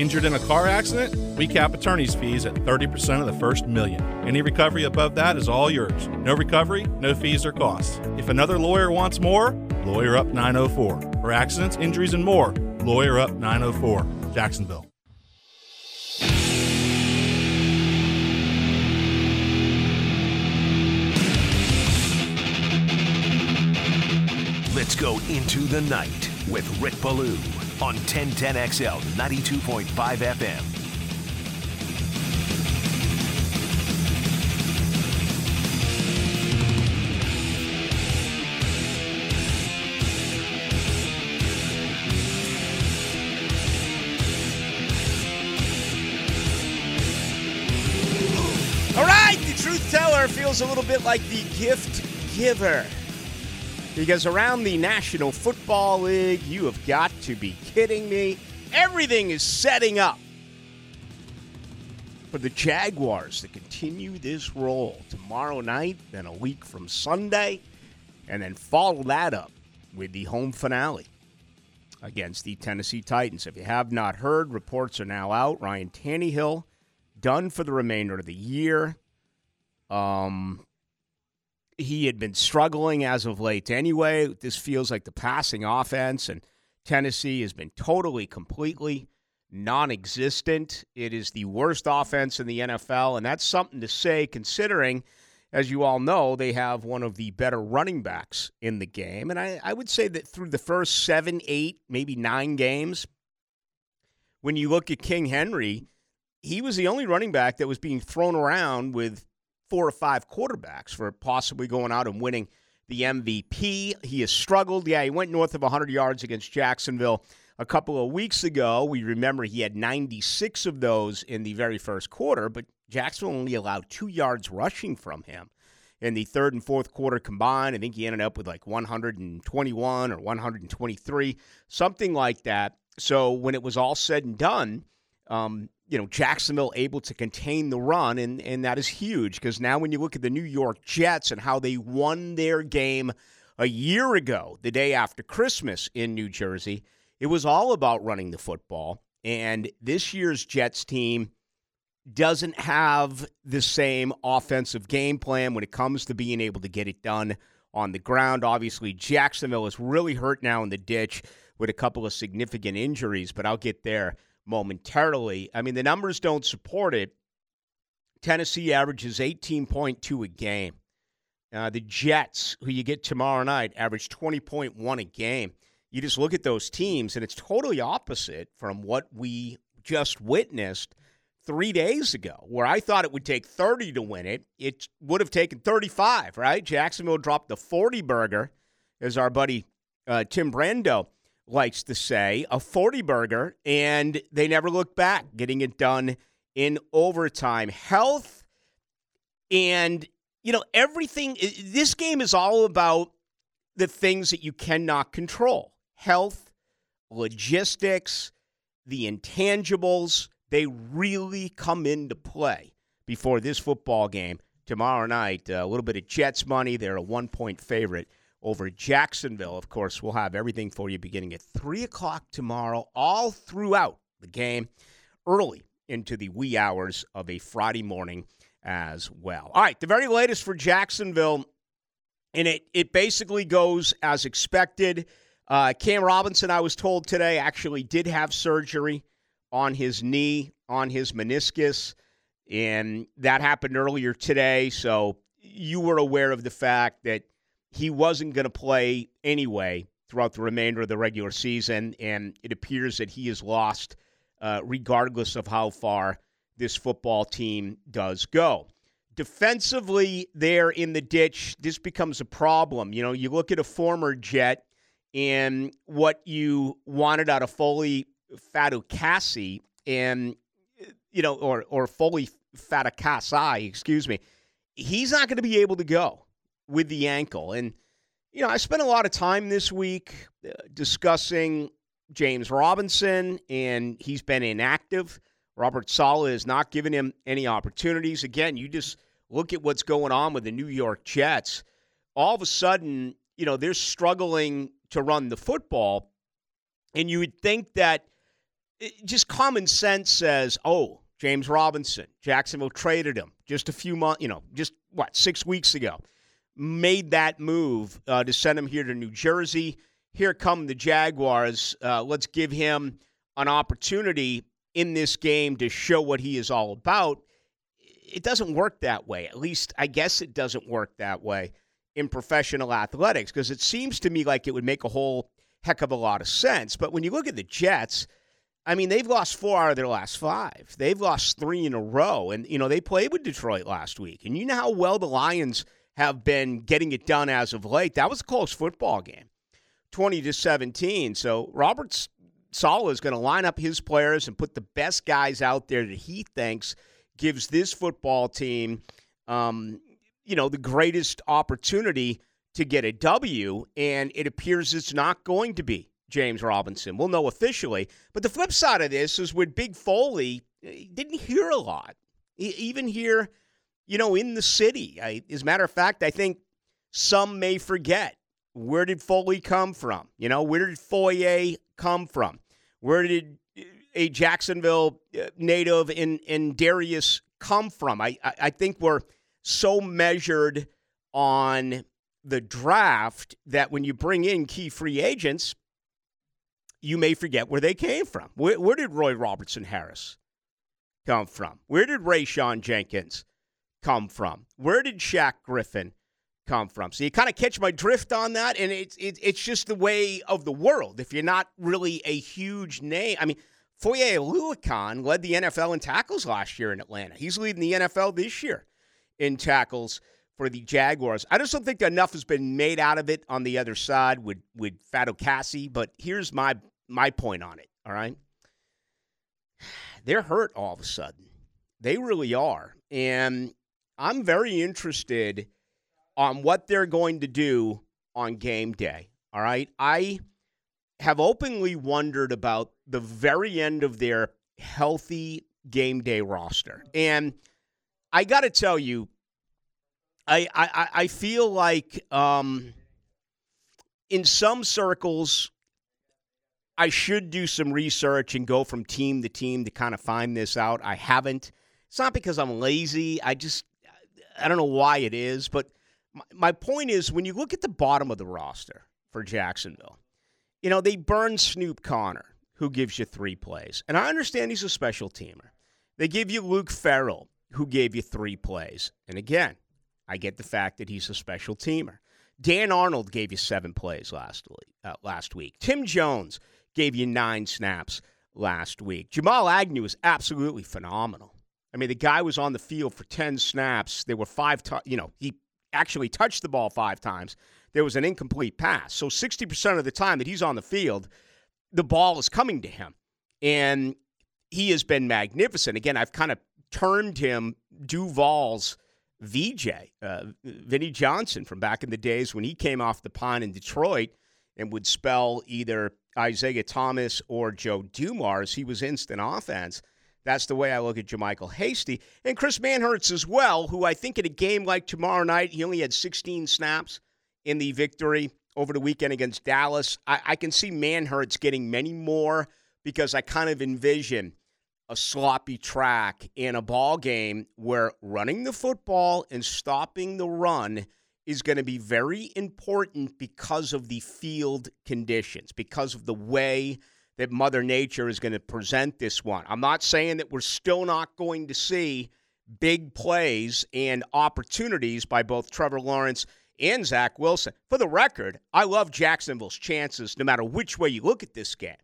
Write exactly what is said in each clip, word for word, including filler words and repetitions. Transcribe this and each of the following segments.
Injured in a car accident? We cap attorney's fees at thirty percent of the first million. Any recovery above that is all yours. No recovery, no fees or costs. If another lawyer wants more, Lawyer Up nine oh four. For accidents, injuries, and more, Lawyer Up nine oh four. Jacksonville. Let's go into the night with Rick Ballou on ten ten X L ninety-two point five F M. All right, the truth teller feels a little bit like the gift giver. Because around the National Football League, you have got to be kidding me. Everything is setting up for the Jaguars to continue this role tomorrow night, then a week from Sunday, and then follow that up with the home finale against the Tennessee Titans. If you have not heard, reports are now out. Ryan Tannehill, done for the remainder of the year. Um... He had been struggling as of late anyway. This feels like the passing offense, and Tennessee has been totally, completely non-existent. It is the worst offense in the N F L, and that's something to say considering, as you all know, they have one of the better running backs in the game. And I, I would say that through the first seven, eight, maybe nine games, when you look at King Henry, he was the only running back that was being thrown around with four or five quarterbacks for possibly going out and winning the M V P. He has struggled. Yeah, he went north of one hundred yards against Jacksonville a couple of weeks ago. We remember he had ninety-six of those in the very first quarter, but Jacksonville only allowed two yards rushing from him in the third and fourth quarter combined. I think he ended up with like one hundred twenty-one or one hundred twenty-three, something like that. So when it was all said and done, um, you know, Jacksonville able to contain the run, and, and that is huge because now when you look at the New York Jets and how they won their game a year ago, the day after Christmas in New Jersey, it was all about running the football, and this year's Jets team doesn't have the same offensive game plan when it comes to being able to get it done on the ground. Obviously, Jacksonville is really hurt now in the ditch with a couple of significant injuries, but I'll get there momentarily. I mean, the numbers don't support it. Tennessee averages eighteen point two a game. Uh, the Jets, who you get tomorrow night, average twenty point one a game. You just look at those teams, and it's totally opposite from what we just witnessed three days ago, where I thought it would take thirty to win it. It would have taken thirty-five, right? Jacksonville dropped the forty-burger, as our buddy uh, Tim Brando likes to say, a forty-burger, and they never look back, getting it done in overtime. Health and, you know, everything. This game is all about the things that you cannot control. Health, logistics, the intangibles, they really come into play before this football game tomorrow night. A little bit of Jets money. They're a one-point favorite over Jacksonville. Of course, we'll have everything for you beginning at three o'clock tomorrow, all throughout the game, early into the wee hours of a Friday morning as well. All right, the very latest for Jacksonville, and it, it basically goes as expected. Uh, Cam Robinson, I was told today, actually did have surgery on his knee, on his meniscus, and that happened earlier today, so you were aware of the fact that he wasn't going to play anyway throughout the remainder of the regular season, and it appears that he is lost uh, regardless of how far this football team does go. Defensively, they're in the ditch. This becomes a problem. You know, you look at a former Jet and what you wanted out of Foley Fatukasi and, you know, or, or Foley Fatukasi, excuse me, he's not going to be able to go with the ankle. And, you know, I spent a lot of time this week uh, discussing James Robinson, and he's been inactive. Robert Saleh has not given him any opportunities. Again, you just look at what's going on with the New York Jets. All of a sudden, you know, they're struggling to run the football, and you would think that it, just common sense says, oh, James Robinson, Jacksonville traded him just a few months, you know, just what, six weeks ago. Made that move uh, to send him here to New Jersey. Here come the Jaguars. Uh, let's give him an opportunity in this game to show what he is all about. It doesn't work that way. At least I guess it doesn't work that way in professional athletics, because it seems to me like it would make a whole heck of a lot of sense. But when you look at the Jets, I mean, they've lost four out of their last five. They've lost three in a row. And, you know, they played with Detroit last week. And you know how well the Lions have been getting it done as of late. That was a close football game, twenty to seventeen. So Robert Saleh is going to line up his players and put the best guys out there that he thinks gives this football team, um, you know, the greatest opportunity to get a W, and it appears it's not going to be James Robinson. We'll know officially. But the flip side of this is with Big Foley, he didn't hear a lot, he, even here, you know, in the city. I, as a matter of fact, I think some may forget, where did Foley come from? You know, where did Foye come from? Where did a Jacksonville native in, in Darius come from? I, I, I think we're so measured on the draft that when you bring in key free agents, you may forget where they came from. Where, where did Roy Robertson Harris come from? Where did Rayshon Jenkins come from? Where did Shaq Griffin come from? So you kind of catch my drift on that, and it's it, it's just the way of the world. If you're not really a huge name, I mean, Foye Oluokun led the N F L in tackles last year in Atlanta. He's leading the N F L this year in tackles for the Jaguars. I just don't think enough has been made out of it on the other side with with Fatukasi, but here's my my point on it, all right? They're hurt all of a sudden. They really are. And I'm very interested on what they're going to do on game day, all right? I have openly wondered about the very end of their healthy game day roster. And I got to tell you, I, I, I feel like um, in some circles, I should do some research and go from team to team to kind of find this out. I haven't. It's not because I'm lazy. I just, I don't know why it is. But my, my point is, when you look at the bottom of the roster for Jacksonville, you know, they burn Snoop Connor, who gives you three plays. And I understand he's a special teamer. They give you Luke Farrell, who gave you three plays. And again, I get the fact that he's a special teamer. Dan Arnold gave you seven plays last week. Uh, last week. Tim Jones gave you nine snaps last week. Jamal Agnew was absolutely phenomenal. I mean, the guy was on the field for ten snaps. There were five times, you know, he actually touched the ball five times. There was an incomplete pass. So sixty percent of the time that he's on the field, the ball is coming to him. And he has been magnificent. Again, I've kind of termed him Duval's V J, uh, Vinny Johnson, from back in the days when he came off the pond in Detroit and would spell either Isaiah Thomas or Joe Dumars. He was instant offense. That's the way I look at Jermichael Hasty. And Chris Manhertz as well, who I think in a game like tomorrow night, he only had sixteen snaps in the victory over the weekend against Dallas. I, I can see Manhertz getting many more, because I kind of envision a sloppy track in a ball game where running the football and stopping the run is going to be very important because of the field conditions, because of the way that Mother Nature is going to present this one. I'm not saying that we're still not going to see big plays and opportunities by both Trevor Lawrence and Zach Wilson. For the record, I love Jacksonville's chances no matter which way you look at this game.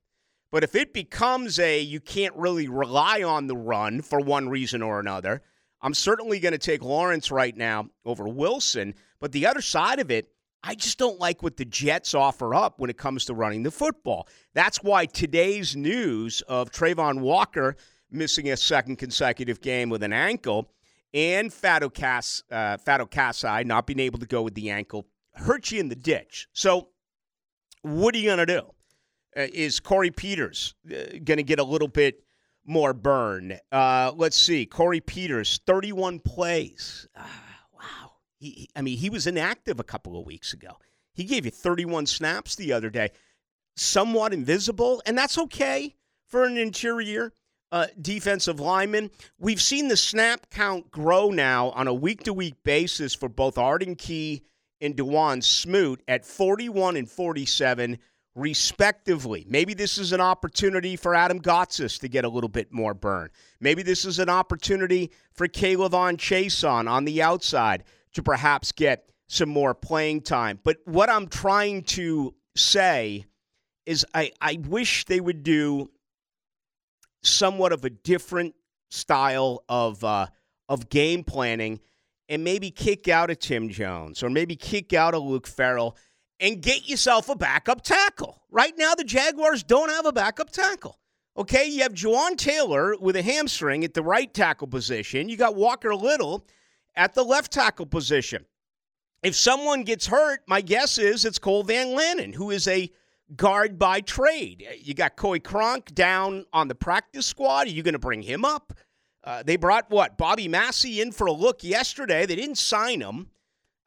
But if it becomes a you can't really rely on the run for one reason or another, I'm certainly going to take Lawrence right now over Wilson. But the other side of it, I just don't like what the Jets offer up when it comes to running the football. That's why today's news of Trayvon Walker missing a second consecutive game with an ankle, and Fatukasi, uh, Fatukasi not being able to go with the ankle, hurt you in the ditch. So what are you going to do? Uh, is Corey Peters uh, going to get a little bit more burn? Uh, let's see. Corey Peters, thirty-one plays. Uh, wow. He, he, I mean, he was inactive a couple of weeks ago. He gave you thirty-one snaps the other day. Somewhat invisible, and that's okay for an interior uh, defensive lineman. We've seen the snap count grow now on a week-to-week basis for both Arden Key and Duwan Smoot at forty-one and forty-seven, respectively. Maybe this is an opportunity for Adam Gotsis to get a little bit more burn. Maybe this is an opportunity for Kayvon Chason on the outside to perhaps get some more playing time. But what I'm trying to say is I, I wish they would do somewhat of a different style of uh, of game planning and maybe kick out a Tim Jones or maybe kick out a Luke Farrell and get yourself a backup tackle. Right now, the Jaguars don't have a backup tackle. Okay, you have Jawaan Taylor with a hamstring at the right tackle position. You got Walker Little at the left tackle position. If someone gets hurt, my guess is it's Cole Van Lanen, who is a guard by trade. You got Coy Cronk down on the practice squad. Are you going to bring him up? Uh, they brought, what, Bobby Massey in for a look yesterday. They didn't sign him.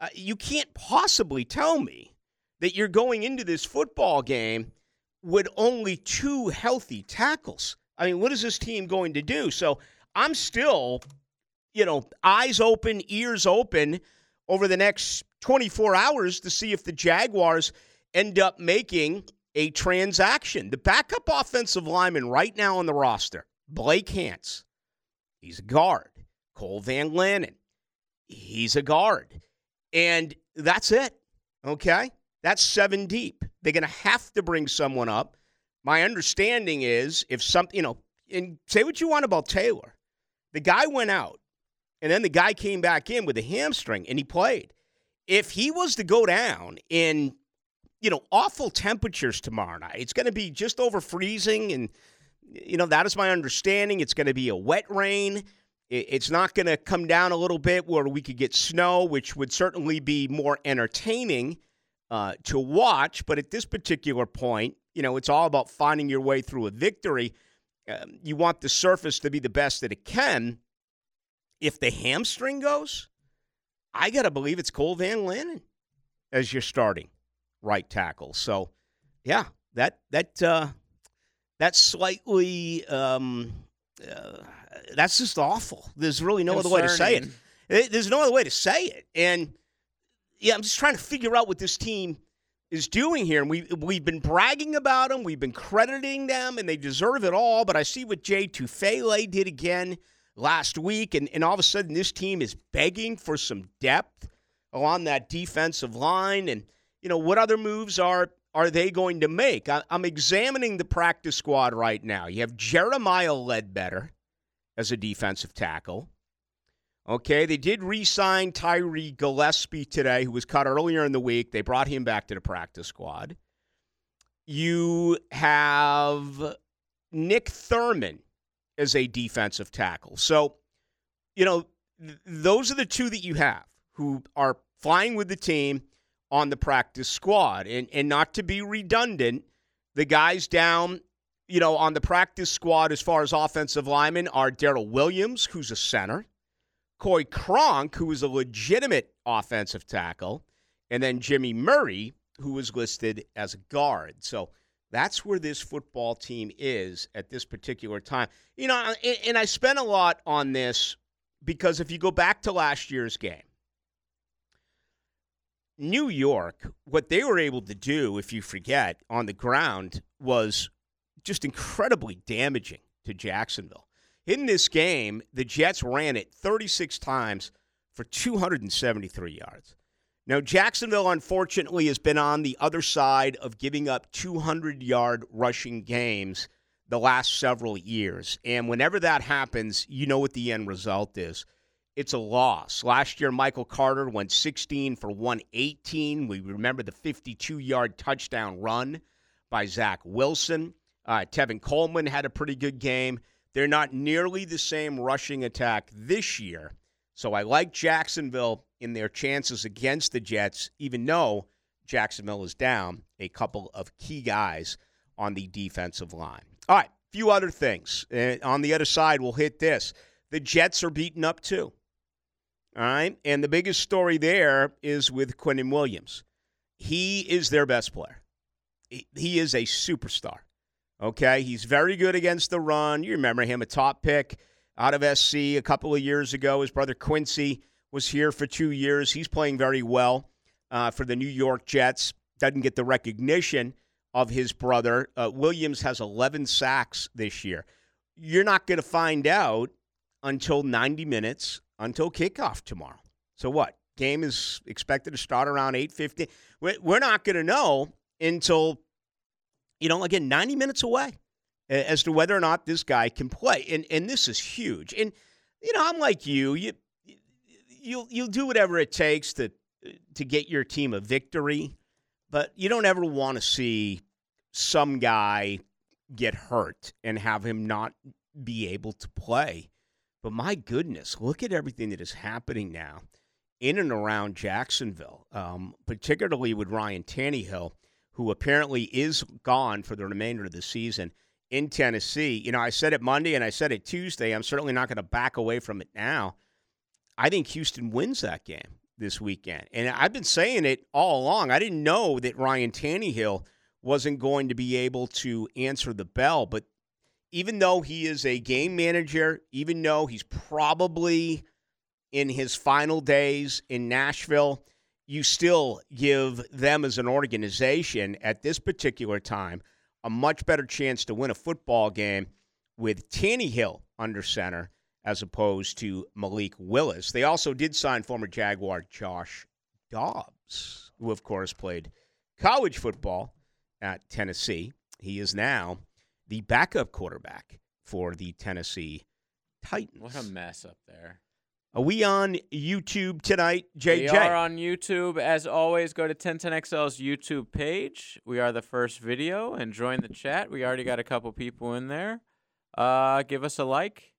Uh, you can't possibly tell me that you're going into this football game with only two healthy tackles. I mean, what is this team going to do? So I'm still, you know, eyes open, ears open over the next twenty-four hours to see if the Jaguars end up making a transaction. The backup offensive lineman right now on the roster, Blake Hance, he's a guard. Cole Van Lanen, he's a guard. And that's it, okay? That's seven deep. They're going to have to bring someone up. My understanding is if something, you know, and say what you want about Taylor. The guy went out, and then the guy came back in with a hamstring, and he played. If he was to go down in, you know, awful temperatures tomorrow night, it's going to be just over freezing, and, you know, that is my understanding. It's going to be a wet rain. It's not going to come down a little bit where we could get snow, which would certainly be more entertaining Uh, to watch, but at this particular point, you know, it's all about finding your way through a victory. Um, you want the surface to be the best that it can. If the hamstring goes, I got to believe it's Cole Van Lanen as your starting right tackle. So, yeah, that that uh, that's slightly um, uh, that's just awful. There's really no concerning. other way to say it. There's no other way to say it, and. Yeah, I'm just trying to figure out what this team is doing here. And we, we've been bragging about them. We've been crediting them, and they deserve it all. But I see what Jay Tufele did again last week, and, and all of a sudden this team is begging for some depth along that defensive line. And, you know, what other moves are are they going to make? I, I'm examining the practice squad right now. You have Jeremiah Ledbetter as a defensive tackle. Okay, they did re-sign Tyree Gillespie today, who was cut earlier in the week. They brought him back to the practice squad. You have Nick Thurman as a defensive tackle. So, you know, th- those are the two that you have who are flying with the team on the practice squad. And, and not to be redundant, the guys down, you know, on the practice squad as far as offensive linemen are Darrell Williams, who's a center, Coy Cronk, who is a legitimate offensive tackle, and then Jimmy Murray, who was listed as a guard. So that's where this football team is at this particular time. You know, and, and I spent a lot on this because if you go back to last year's game, New York, what they were able to do, if you forget, on the ground was just incredibly damaging to Jacksonville. In this game, the Jets ran it thirty-six times for two hundred seventy-three yards. Now, Jacksonville, unfortunately, has been on the other side of giving up two hundred-yard rushing games the last several years. And whenever that happens, you know what the end result is. It's a loss. Last year, Michael Carter went sixteen for one eighteen. We remember the fifty-two-yard touchdown run by Zach Wilson. Uh, Tevin Coleman had a pretty good game. They're not nearly the same rushing attack this year. So I like Jacksonville in their chances against the Jets, even though Jacksonville is down a couple of key guys on the defensive line. All right, a few other things. Uh, on the other side, we'll hit this. The Jets are beaten up too. All right, and the biggest story there is with Quinnen Williams. He is their best player. He is a superstar. Okay, he's very good against the run. You remember him, a top pick out of S C a couple of years ago. His brother Quincy was here for two years. He's playing very well uh, for the New York Jets. Doesn't get the recognition of his brother. Uh, Williams has eleven sacks this year. You're not going to find out until ninety minutes, until kickoff tomorrow. So what? Game is expected to start around eight fifteen. We're not going to know until, you know, again, ninety minutes away as to whether or not this guy can play. And and this is huge. And, you know, I'm like you. you you'll, you'll do whatever it takes to to get your team a victory, but you don't ever want to see some guy get hurt and have him not be able to play. But my goodness, look at everything that is happening now in and around Jacksonville, um, particularly with Ryan Tannehill, who apparently is gone for the remainder of the season in Tennessee. You know, I said it Monday and I said it Tuesday. I'm certainly not going to back away from it now. I think Houston wins that game this weekend. And I've been saying it all along. I didn't know that Ryan Tannehill wasn't going to be able to answer the bell. But even though he is a game manager, even though he's probably in his final days in Nashville, you still give them as an organization at this particular time a much better chance to win a football game with Tannehill under center as opposed to Malik Willis. They also did sign former Jaguar Josh Dobbs, who, of course, played college football at Tennessee. He is now the backup quarterback for the Tennessee Titans. What a mess up there. Are we on YouTube tonight, J J? We are on YouTube. As always, go to ten ten X L's YouTube page. We are the first video, and join the chat. We already got a couple people in there. Uh, give us a like.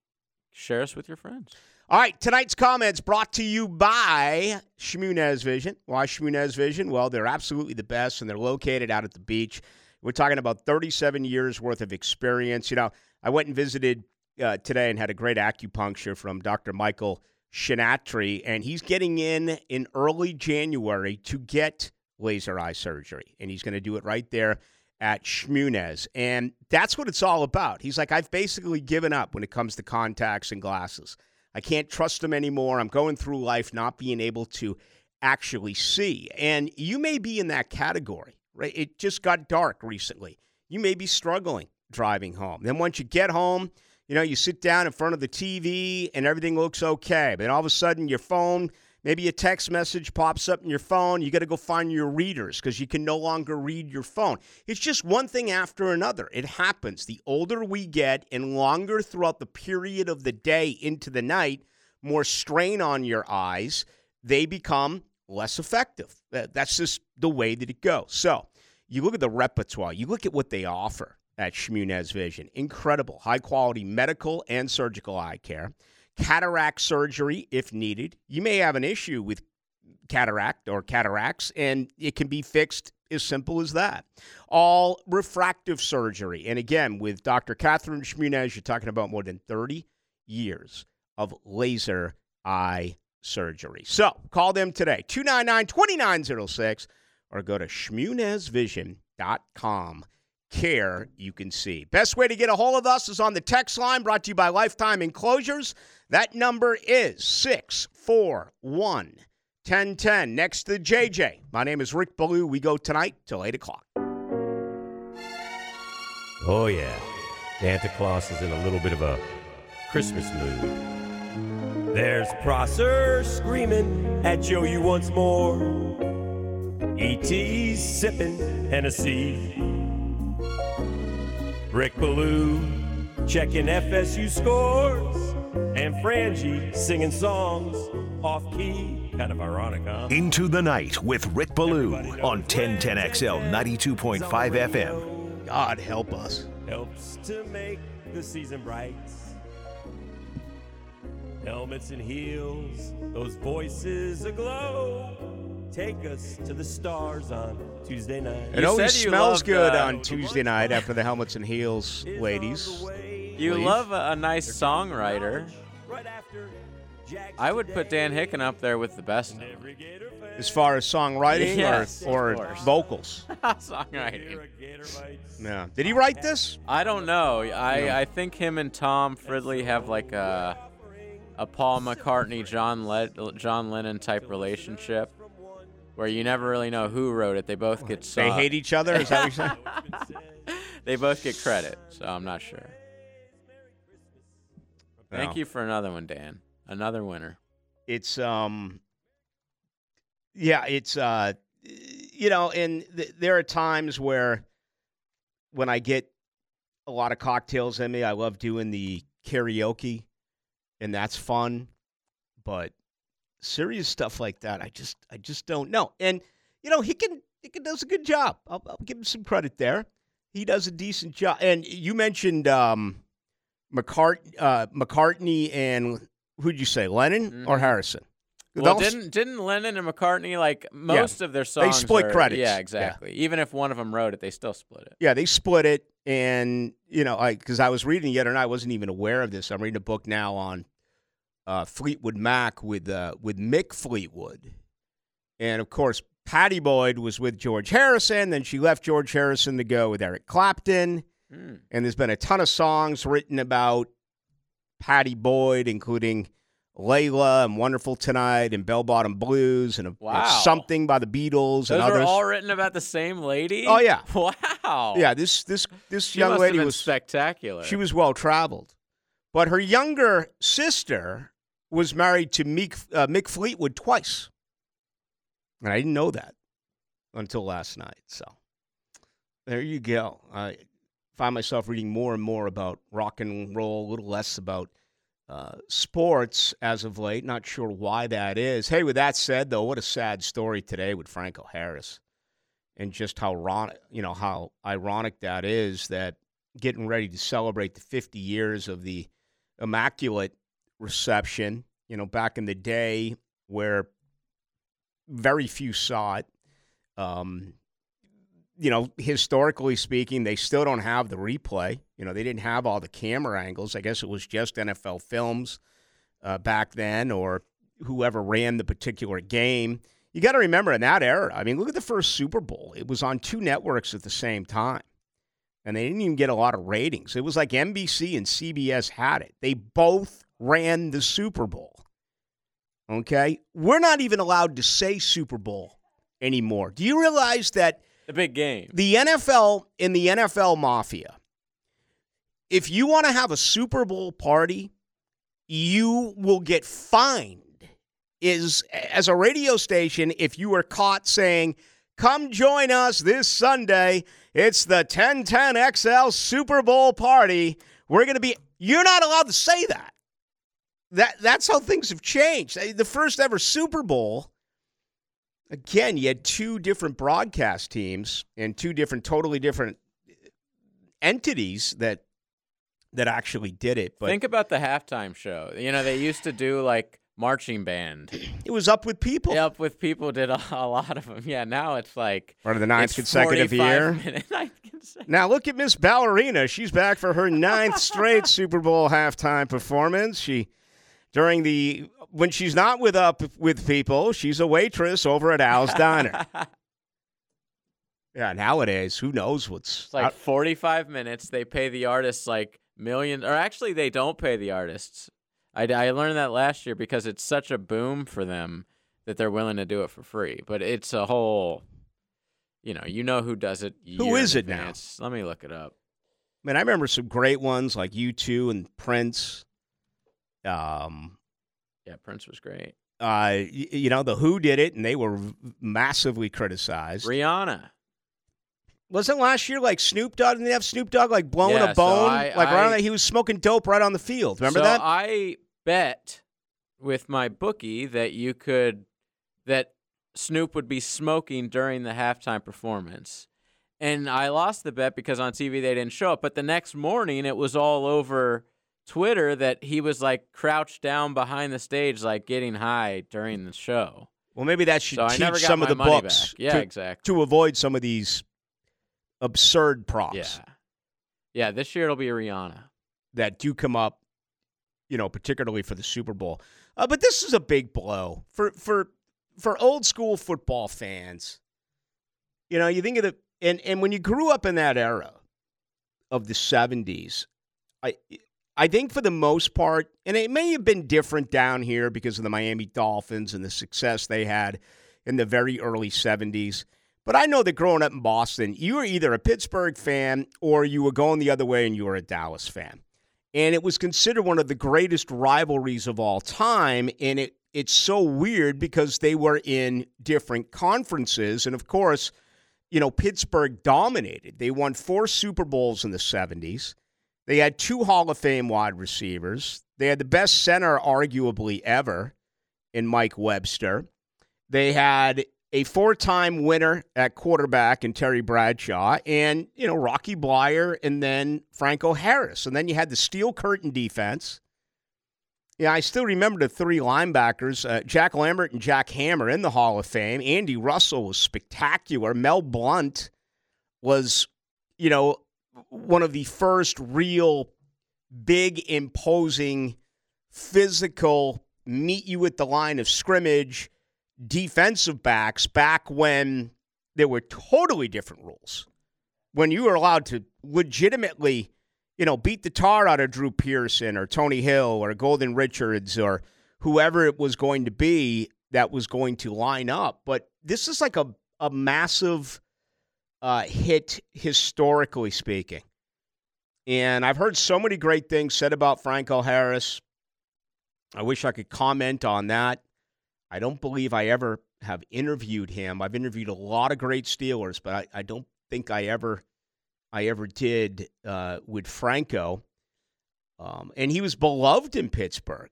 Share us with your friends. All right, tonight's comments brought to you by Shmunez Vision. Why Shmunez Vision? Well, they're absolutely the best, and they're located out at the beach. We're talking about thirty-seven years worth of experience. You know, I went and visited uh, today and had a great acupuncture from Doctor Michael Shinatri, and he's getting in in early January to get laser eye surgery, and he's going to do it right there at Shmunez, and that's what it's all about. He's like, I've basically given up when it comes to contacts and glasses. I can't trust them anymore. I'm going through life not being able to actually see, and you may be in that category, right? It just got dark recently. You may be struggling driving home. Then once you get home, you know, you sit down in front of the T V and everything looks okay. But all of a sudden your phone, maybe a text message pops up in your phone. You got to go find your readers because you can no longer read your phone. It's just one thing after another. It happens. The older we get and longer throughout the period of the day into the night, more strain on your eyes, they become less effective. That's just the way that it goes. So you look at the repertoire. You look at what they offer at Shmunez Vision. Incredible, high-quality medical and surgical eye care. Cataract surgery, if needed. You may have an issue with cataract or cataracts, and it can be fixed as simple as that. All refractive surgery. And again, with Doctor Catherine Shmunez, you're talking about more than thirty years of laser eye surgery. So call them today, two nine nine, two nine zero six, or go to shmunez vision dot com. Care you can see. Best way to get a hold of us is on the text line, brought to you by Lifetime Enclosures. That number is six four one, one oh one oh. Next to J J, my name is Rick Ballou. We go tonight till eight o'clock. Oh, yeah. Santa Claus is in a little bit of a Christmas mood. There's Prosser screaming at Joe once more. E T sipping Hennessy. Rick Ballou checking F S U scores, and Frangie singing songs off-key. Kind of ironic, huh? Into the Night with Rick Ballou on ten ten X L ninety-two point five F M. God help us. Helps to make the season bright. Helmets and heels, those voices aglow. Take us to the stars on Tuesday night. It always smells good uh, on Tuesday night after the Helmets and Heels, ladies. You Please. Love a, a nice songwriter. Right after I would put Dan Hicken up there with the best. Of as far as songwriting yes, or, or vocals? Songwriting. Yeah. Did he write this? I don't know. I, no. I think him and Tom Fridley have like a, a Paul McCartney, John Le- John Lennon type relationship where you never really know who wrote it. They both get sucked. They hate each other? Is that what you're saying? They both get credit, so I'm not sure. No. Thank you for another one, Dan. Another winner. It's um, yeah, it's uh, you know, and th- there are times where when I get a lot of cocktails in me, I love doing the karaoke, and that's fun. But serious stuff like that, I just, I just don't know. And you know, he can, he can does a good job. I'll, I'll give him some credit there. He does a decent job. And you mentioned um, McCart- uh, McCartney and. Who'd you say, Lennon mm-hmm. or Harrison? Well, was... didn't didn't Lennon and McCartney, like, most yeah. of their songs They split are, credits. Yeah, exactly. Yeah. Even if one of them wrote it, they still split it. Yeah, they split it. And, you know, because I, I was reading the other night, I wasn't even aware of this. I'm reading a book now on uh, Fleetwood Mac with, uh, with Mick Fleetwood. And, of course, Patty Boyd was with George Harrison. Then she left George Harrison to go with Eric Clapton. Mm. And there's been a ton of songs written about Patty Boyd, including Layla and Wonderful Tonight and Bell Bottom Blues and a, wow. Something by the Beatles. Those and others. Those are all written about the same lady? Oh, yeah. Wow. Yeah, this this this she young must lady have been was spectacular. She was well-traveled. But her younger sister was married to Meek, uh, Mick Fleetwood twice. And I didn't know that until last night. So there you go. I find myself reading more and more about rock and roll, a little less about uh, sports as of late. Not sure why that is. Hey, with that said, though, what a sad story today with Franco Harris, and just how ironic, you know, how ironic that is. That getting ready to celebrate the fifty years of the Immaculate Reception, you know, back in the day where very few saw it. Um, You know, historically speaking, they still don't have the replay. You know, they didn't have all the camera angles. I guess it was just N F L Films uh, back then, or whoever ran the particular game. You got to remember, in that era, I mean, look at the first Super Bowl. It was on two networks at the same time, and they didn't even get a lot of ratings. It was like N B C and C B S had it. They both ran the Super Bowl, okay? We're not even allowed to say Super Bowl anymore. Do you realize that? The big game. The N F L and the N F L Mafia, if you want to have a Super Bowl party, you will get fined is as a radio station if you are caught saying, come join us this Sunday. It's the ten ten X L Super Bowl party. We're going to be – you're not allowed to say that. That That's how things have changed. The first ever Super Bowl – again, you had two different broadcast teams and two different, totally different entities that that actually did it. But think about the halftime show. You know, they used to do like marching band. It was Up With People. Yeah, Up With People did a, a lot of them. Yeah, now it's like part of the ninth consecutive year. Ninth consecutive. Now look at Miss Ballerina. She's back for her ninth straight Super Bowl halftime performance. She. During the when she's not with up with people, she's a waitress over at Al's Diner. Yeah, nowadays, who knows what's it's like out. forty-five minutes. They pay the artists like millions, or actually, they don't pay the artists. I, I learned that last year because it's such a boom for them that they're willing to do it for free. But it's a whole, you know, you know who does it. Who is it now? Let me look it up. I mean, I remember some great ones like U two and Prince. Um, yeah, Prince was great. Uh, you, you know, the Who did it, and they were massively criticized. Rihanna. Wasn't last year like Snoop Dogg? Didn't they have Snoop Dogg like blowing yeah, a bone? So I, like I, right on the, he was smoking dope right on the field. Remember so that? I bet with my bookie that you could, that Snoop would be smoking during the halftime performance. And I lost the bet because on T V they didn't show up. But the next morning it was all over Twitter that he was like crouched down behind the stage, like getting high during the show. Well, maybe that should so teach some of the books yeah, to, exactly. to avoid some of these absurd props. Yeah. Yeah, this year it'll be Rihanna. That do come up, you know, particularly for the Super Bowl. Uh, but this is a big blow for, for for old school football fans, you know, you think of the and, and when you grew up in that era of the seventies, I I think for the most part, and it may have been different down here because of the Miami Dolphins and the success they had in the very early seventies. But I know that growing up in Boston, you were either a Pittsburgh fan or you were going the other way and you were a Dallas fan. And it was considered one of the greatest rivalries of all time. And it it's so weird because they were in different conferences. And, of course, you know, Pittsburgh dominated. They won four Super Bowls in the seventies. They had two Hall of Fame wide receivers. They had the best center, arguably, ever in Mike Webster. They had a four-time winner at quarterback in Terry Bradshaw and, you know, Rocky Blyer and then Franco Harris. And then you had the Steel Curtain defense. Yeah, I still remember the three linebackers, uh, Jack Lambert and Jack Hammer in the Hall of Fame. Andy Russell was spectacular. Mel Blount was, you know, one of the first real big, imposing, physical, meet you at the line of scrimmage defensive backs back when there were totally different rules, when you were allowed to legitimately, you know, beat the tar out of Drew Pearson or Tony Hill or Golden Richards or whoever it was going to be that was going to line up. But this is like a, a massive uh, hit, historically speaking. And I've heard so many great things said about Franco Harris. I wish I could comment on that. I don't believe I ever have interviewed him. I've interviewed a lot of great Steelers, but I, I don't think I ever I ever did uh, with Franco. Um, and he was beloved in Pittsburgh.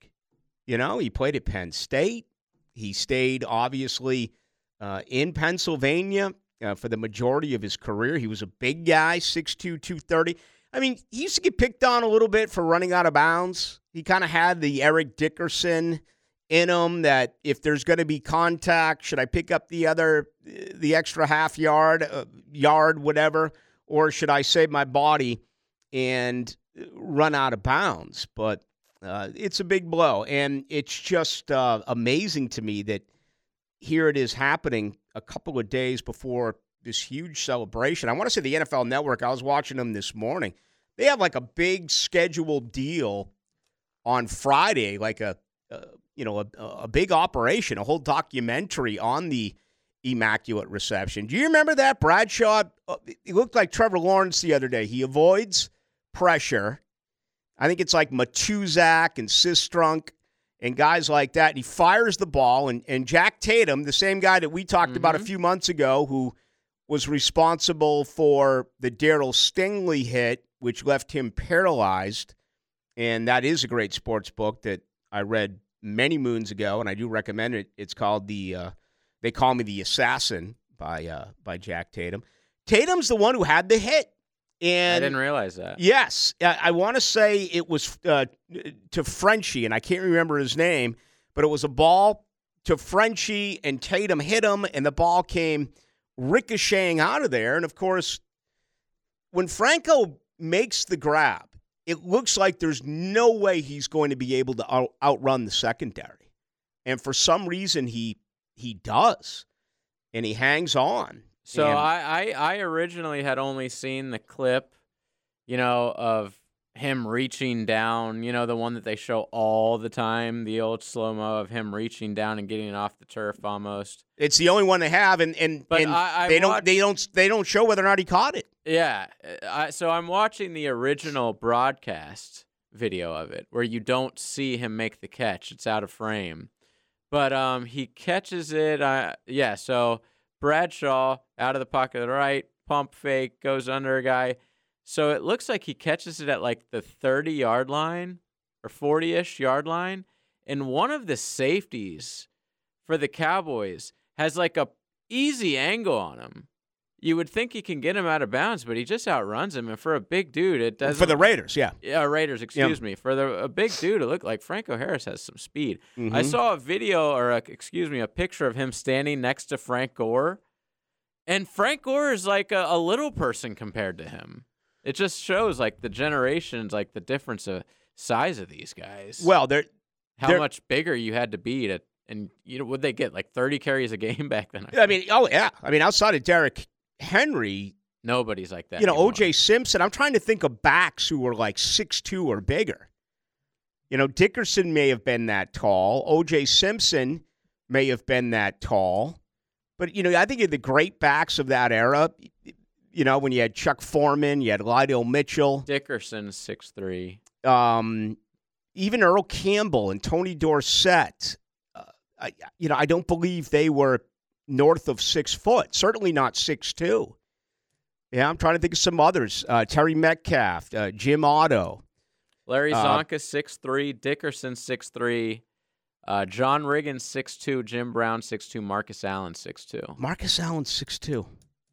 You know, he played at Penn State. He stayed, obviously, uh, in Pennsylvania uh, for the majority of his career. He was a big guy, six two, two thirty. I mean, he used to get picked on a little bit for running out of bounds. He kind of had the Eric Dickerson in him, that if there's going to be contact, should I pick up the other, the extra half yard, uh, yard, whatever, or should I save my body and run out of bounds? But uh, it's a big blow, and it's just uh, amazing to me that here it is happening a couple of days before this huge celebration. I want to say the N F L Network, I was watching them this morning, they have like a big scheduled deal on Friday, like a, a you know, a, a big operation, a whole documentary on the Immaculate Reception. Do you remember that? Bradshaw, he looked like Trevor Lawrence the other day. He avoids pressure. I think it's like Matuzak and Sistrunk and guys like that. And he fires the ball. And, and Jack Tatum, the same guy that we talked mm-hmm. about a few months ago, who was responsible for the Darryl Stingley hit, which left him paralyzed. And that is a great sports book that I read many moons ago, and I do recommend it. It's called the uh, They Call Me the Assassin by uh, by Jack Tatum. Tatum's the one who had the hit. And I didn't realize that. Yes. I, I want to say it was uh, to Frenchie, and I can't remember his name, but it was a ball to Frenchie, and Tatum hit him, and the ball came ricocheting out of there. And, of course, when Franco makes the grab, it looks like there's no way he's going to be able to out- outrun the secondary. And for some reason, he he does. And he hangs on. So and- I, I, I originally had only seen the clip, you know, of him reaching down, you know, the one that they show all the time, the old slow-mo of him reaching down and getting it off the turf almost. It's the only one they have, and, and, and I, I they, watched- don't, they, don't, they don't show whether or not he caught it. Yeah, I, so I'm watching the original broadcast video of it where you don't see him make the catch. It's out of frame. But um, he catches it. Uh, yeah, so Bradshaw out of the pocket to the right, pump fake, goes under a guy. So it looks like he catches it at like the thirty-yard line or forty-ish yard line. And one of the safeties for the Cowboys has like a easy angle on him. You would think he can get him out of bounds, but he just outruns him. And for a big dude, it doesn't. For the Raiders, yeah. Yeah, Raiders, excuse yeah. me. For the, a big dude, it looked like Franco Harris has some speed. Mm-hmm. I saw a video, or a, excuse me, a picture of him standing next to Frank Gore. And Frank Gore is like a, a little person compared to him. It just shows like the generations, like the difference of size of these guys. Well, they're. How they're, much bigger you had to be to And you know, would they get like thirty carries a game back then? I, I mean, oh yeah. I mean, outside of Derrick Henry, nobody's like that. You know, anymore. O J. Simpson. I'm trying to think of backs who were like six two or bigger. You know, Dickerson may have been that tall. O J. Simpson may have been that tall. But, you know, I think of the great backs of that era, you know, when you had Chuck Foreman, you had Lydell Mitchell. Dickerson, six three. Um, even Earl Campbell and Tony Dorsett. Uh, I, you know, I don't believe they were north of six foot, certainly not six two. Yeah, I'm trying to think of some others. Uh, Terry Metcalf, uh, Jim Otto. Larry Zonka, six three. Dickerson, six three. Uh, John Riggins, six two. Jim Brown, six two. Marcus Allen, six two. Marcus Allen, six two.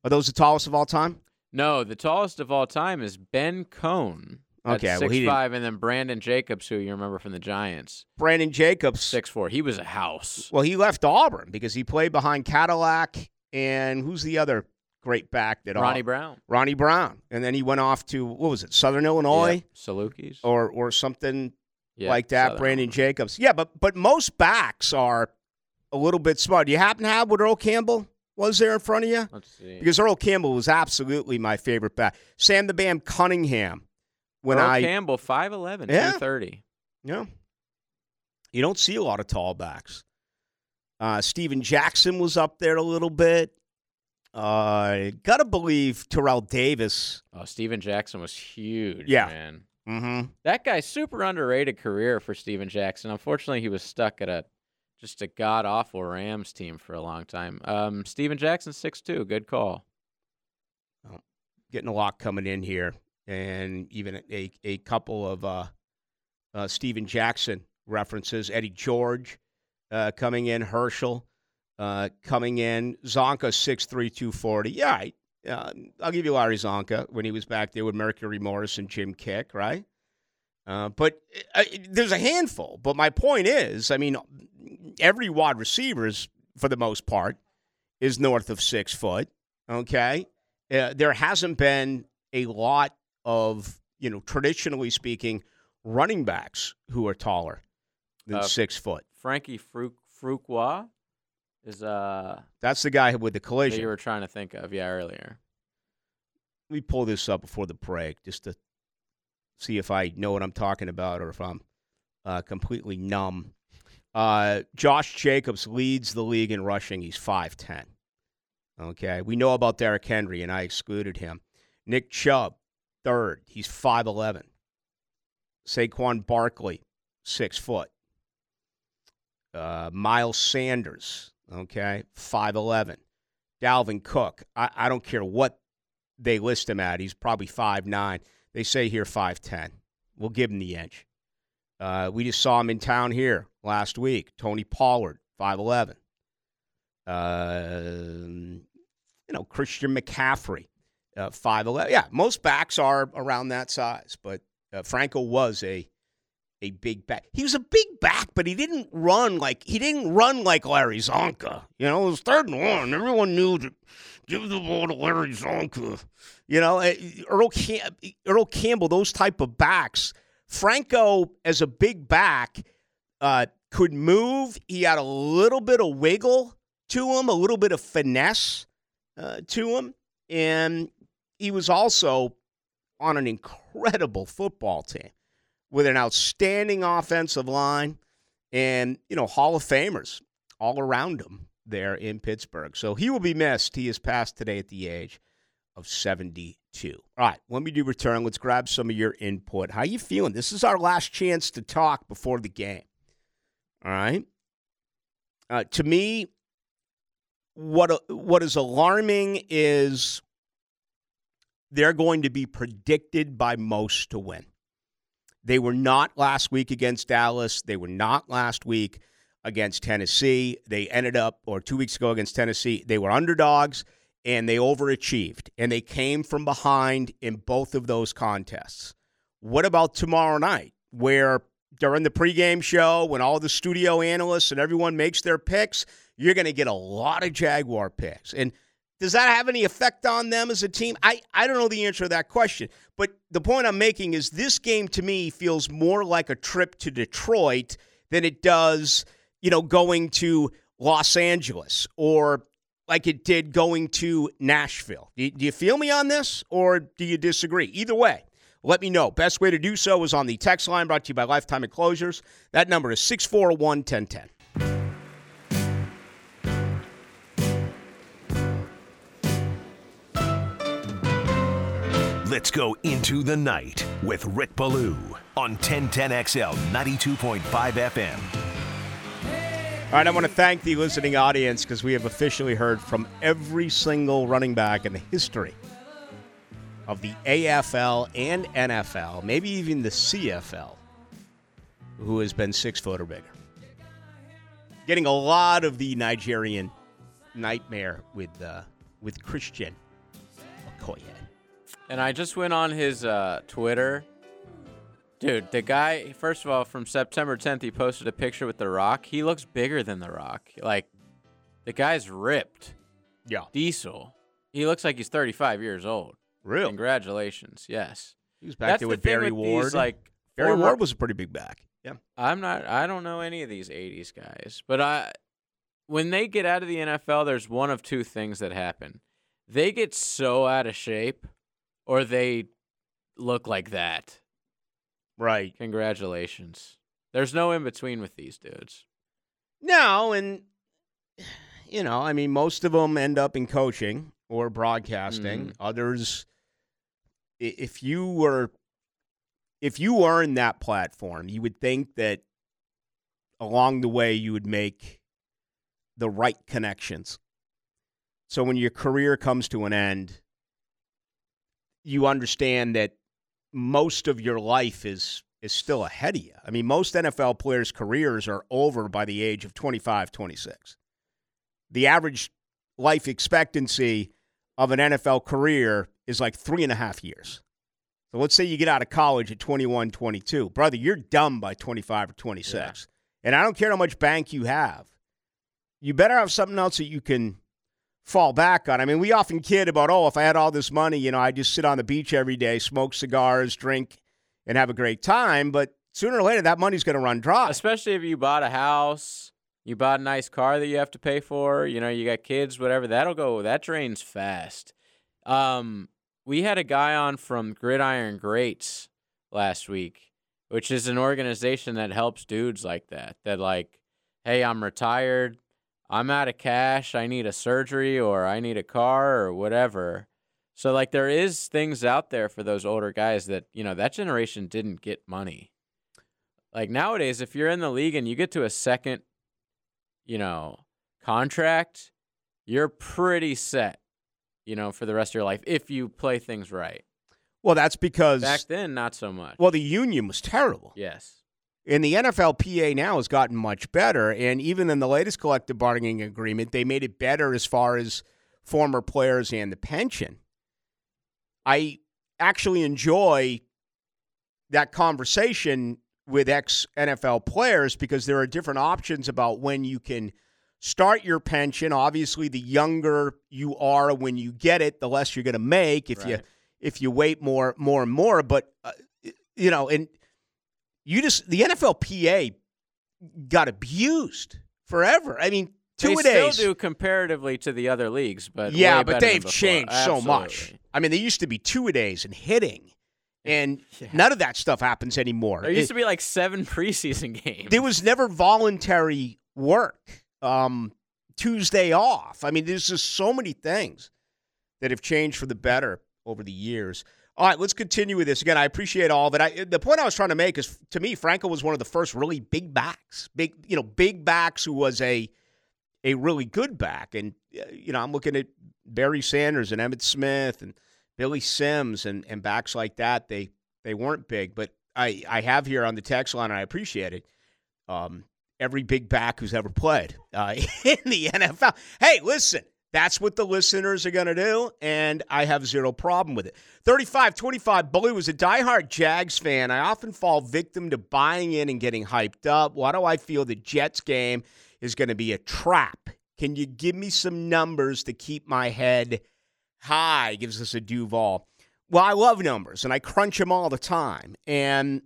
Are those the tallest of all time? No, the tallest of all time is Ben Cohn. Okay, at six five, well, he didn't... and then Brandon Jacobs, who you remember from the Giants. Brandon Jacobs. six four. He was a house. Well, he left Auburn because he played behind Cadillac, and who's the other great back that Ronnie all, Brown. Ronnie Brown. And then he went off to, what was it, Southern Illinois? Yeah, Salukis. Or or something yeah, like that, Southern Brandon Illinois. Jacobs. Yeah, but but most backs are a little bit smart. Do you happen to have what Earl Campbell was there in front of you? Let's see. Because Earl Campbell was absolutely my favorite back. Sam the Bam Cunningham. When Earl I, Campbell, five eleven, yeah, two thirty. Yeah. You don't see a lot of tall backs. Uh, Steven Jackson was up there a little bit. I uh, gotta believe Terrell Davis. Oh, Steven Jackson was huge, yeah. man. Mm-hmm. That guy, super underrated career for Steven Jackson. Unfortunately, he was stuck at a just a god-awful Rams team for a long time. Um, Steven Jackson, six two. Good call. Oh, getting a lot coming in here. And even a, a couple of uh, uh, Steven Jackson references. Eddie George uh, coming in, Herschel. Uh, coming in, Zonka six three, two forty. Yeah, I, uh, I'll give you Larry Zonka when he was back there with Mercury Morris and Jim Kick, right? Uh, but uh, there's a handful. But my point is, I mean, every wide receiver is, for the most part, is north of six foot. Okay, uh, there hasn't been a lot of, you know, traditionally speaking, running backs who are taller than uh, six foot. Frankie Fru- Fruqua. Is, uh, that's the guy with the collision that you were trying to think of, yeah, earlier. Let me pull this up before the break just to see if I know what I'm talking about or if I'm uh, completely numb. Uh, Josh Jacobs leads the league in rushing. He's five ten. Okay, we know about Derrick Henry, and I excluded him. Nick Chubb, third. He's five eleven. Saquon Barkley, six foot. Uh, Miles Sanders. Okay, five eleven. Dalvin Cook, I, I don't care what they list him at. He's probably five nine. They say here five ten. We'll give him the inch. Uh, we just saw him in town here last week. Tony Pollard, five eleven. Uh, you know, Christian McCaffrey, uh, five eleven. Yeah, most backs are around that size, but uh, Franco was a A big back. He was a big back, but he didn't run like he didn't run like Larry Zonka. You know, it was third and one. Everyone knew to give the ball to Larry Zonka. You know, Earl Cam- Earl Campbell, those type of backs. Franco, as a big back, uh, could move. He had a little bit of wiggle to him, a little bit of finesse uh, to him, and he was also on an incredible football team with an outstanding offensive line and, you know, Hall of Famers all around him there in Pittsburgh. So he will be missed. He is passed today at the age of seventy-two. All right, when we do return, let's grab some of your input. How you feeling? This is our last chance to talk before the game. All right? Uh, to me, what what is alarming is they're going to be predicted by most to win. They were not last week against Dallas. They were not last week against Tennessee. They ended up, or two weeks ago against Tennessee, they were underdogs, and they overachieved. And they came from behind in both of those contests. What about tomorrow night, where during the pregame show, when all the studio analysts and everyone makes their picks, you're going to get a lot of Jaguar picks. And does that have any effect on them as a team? I, I don't know the answer to that question. But the point I'm making is this game, to me, feels more like a trip to Detroit than it does, you know, going to Los Angeles or like it did going to Nashville. Do you feel me on this or do you disagree? Either way, let me know. Best way to do so is on the text line brought to you by Lifetime Enclosures. That number is six four one, one oh one oh. Let's go into the night with Rick Ballou on ten ten X L ninety-two point five F M. All right, I want to thank the listening audience because we have officially heard from every single running back in the history of the A F L and N F L, maybe even the C F L, who has been six foot or bigger. Getting a lot of the Nigerian nightmare with uh, with Christian Okoye. And I just went on his uh, Twitter. Dude, the guy, first of all, from September tenth, he posted a picture with The Rock. He looks bigger than The Rock. Like, the guy's ripped. Yeah. Diesel. He looks like he's thirty-five years old. Really? Congratulations, yes. He was back That's there with the Barry with Ward. These, like, Barry former... Ward was a pretty big back. Yeah. I'm not, I don't know any of these eighties guys. But I, when they get out of the N F L, there's one of two things that happen. They get so out of shape. Or they look like that. Right. Congratulations. There's no in-between with these dudes. No, and, you know, I mean, most of them end up in coaching or broadcasting. Mm. Others, if you were, if you were in that platform, you would think that along the way you would make the right connections. So when your career comes to an end, you understand that most of your life is is still ahead of you. I mean, most N F L players' careers are over by the age of twenty-five, twenty-six. The average life expectancy of an N F L career is like three and a half years. So let's say you get out of college at twenty-one, twenty-two. Brother, you're done by twenty-five or twenty-six. Yeah. And I don't care how much bank you have. You better have something else that you can fall back on. I mean, we often kid about, oh, if I had all this money, you know, I just sit on the beach every day, smoke cigars, drink, and have a great time. But sooner or later, that money's going to run dry. Especially if you bought a house, you bought a nice car that you have to pay for, you know, you got kids, whatever. That'll go, that drains fast. Um, we had a guy on from Gridiron Greats last week, which is an organization that helps dudes like that, that like, hey, I'm retired. I'm out of cash, I need a surgery, or I need a car, or whatever. So, like, there is things out there for those older guys that, you know, that generation didn't get money. Like, nowadays, if you're in the league and you get to a second, you know, contract, you're pretty set, you know, for the rest of your life, if you play things right. Well, that's because... Back then, not so much. Well, the union was terrible. Yes. And the N F L P A now has gotten much better, and even in the latest collective bargaining agreement, they made it better as far as former players and the pension. I actually enjoy that conversation with ex-N F L players because there are different options about when you can start your pension. Obviously, the younger you are when you get it, the less you're going to make if right. you if you wait more more and more. But uh, you know, and You just the N F L P A got abused forever. I mean, two a days. They still do comparatively to the other leagues, but yeah, but they've changed so much. I mean, they used to be two a days and hitting, and yeah. none of that stuff happens anymore. There used it, to be like seven preseason games. There was never voluntary work. Um, Tuesday off. I mean, there's just so many things that have changed for the better over the years. All right, let's continue with this. Again, I appreciate all of it. I, the point I was trying to make is, to me, Franco was one of the first really big backs, big you know, big backs who was a a really good back. And you know, I'm looking at Barry Sanders and Emmitt Smith and Billy Sims and, and backs like that. They they weren't big, but I, I have here on the text line, and I appreciate it. Um, every big back who's ever played uh, in the N F L. Hey, listen. That's what the listeners are going to do, and I have zero problem with it. thirty-five twenty-five, Ballou is a diehard Jags fan. I often fall victim to buying in and getting hyped up. Why do I feel the Jets game is going to be a trap? Can you give me some numbers to keep my head high? Gives us a Duval. Well, I love numbers, and I crunch them all the time. And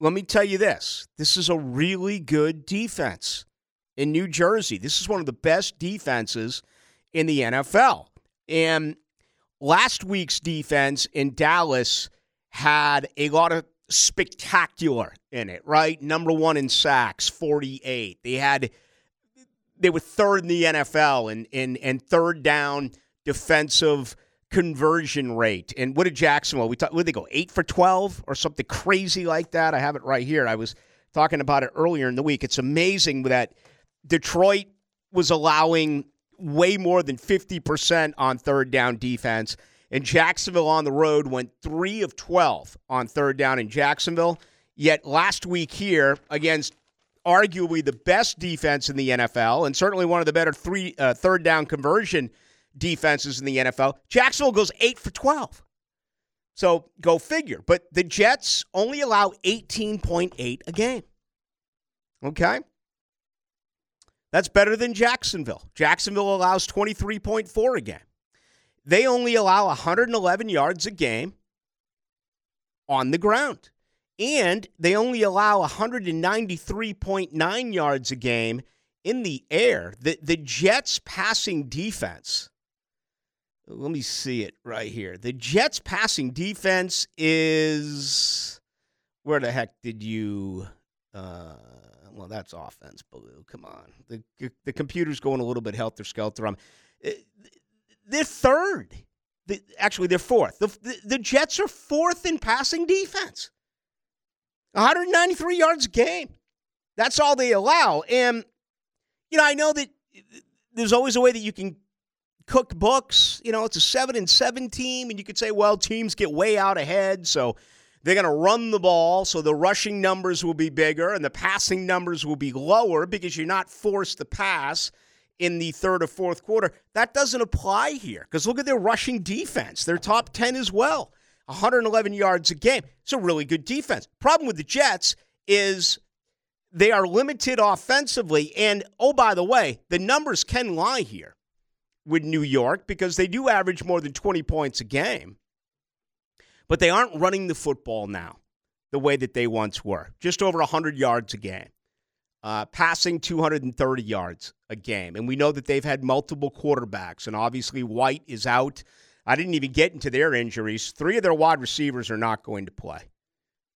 let me tell you this. This is a really good defense. in New Jersey. This is one of the best defenses in the N F L. And last week's defense in Dallas had a lot of spectacular in it, right? Number one in sacks, forty-eight. They had they were third in the N F L in in, in third down defensive conversion rate. And what did Jacksonville, we talk, what did they go, eight for twelve or something crazy like that? I have it right here. I was talking about it earlier in the week. It's amazing that Detroit was allowing way more than fifty percent on third down defense, and Jacksonville on the road went three of twelve on third down in Jacksonville. Yet last week here against arguably the best defense in the N F L, and certainly one of the better three uh, third down conversion defenses in the N F L, Jacksonville goes eight for twelve. So go figure. But the Jets only allow eighteen point eight a game. Okay? That's better than Jacksonville. Jacksonville allows twenty-three point four a game. They only allow one hundred eleven yards a game on the ground. And they only allow one hundred ninety-three point nine yards a game in the air. The, the Jets' passing defense... Let me see it right here. The Jets' passing defense is... Where the heck did you... Uh, well, that's offense, Ballou. Come on. The, the computer's going a little bit helter-skelter. Um, they're third. They, actually, they're fourth. The, the, the Jets are fourth in passing defense. one hundred ninety-three yards a game. That's all they allow. And, you know, I know that there's always a way that you can... cookbooks, you know, it's a seven and seven team, and you could say, well, teams get way out ahead, so they're going to run the ball, so the rushing numbers will be bigger, and the passing numbers will be lower because you're not forced to pass in the third or fourth quarter. That doesn't apply here, because look at their rushing defense. They're top ten as well, one hundred eleven yards a game. It's a really good defense. Problem with the Jets is they are limited offensively, and, oh, by the way, the numbers can lie here with New York, because they do average more than twenty points a game. But they aren't running the football now the way that they once were. Just over one hundred yards a game. Uh, passing two hundred thirty yards a game. And we know that they've had multiple quarterbacks, and obviously White is out. I didn't even get into their injuries. Three of their wide receivers are not going to play.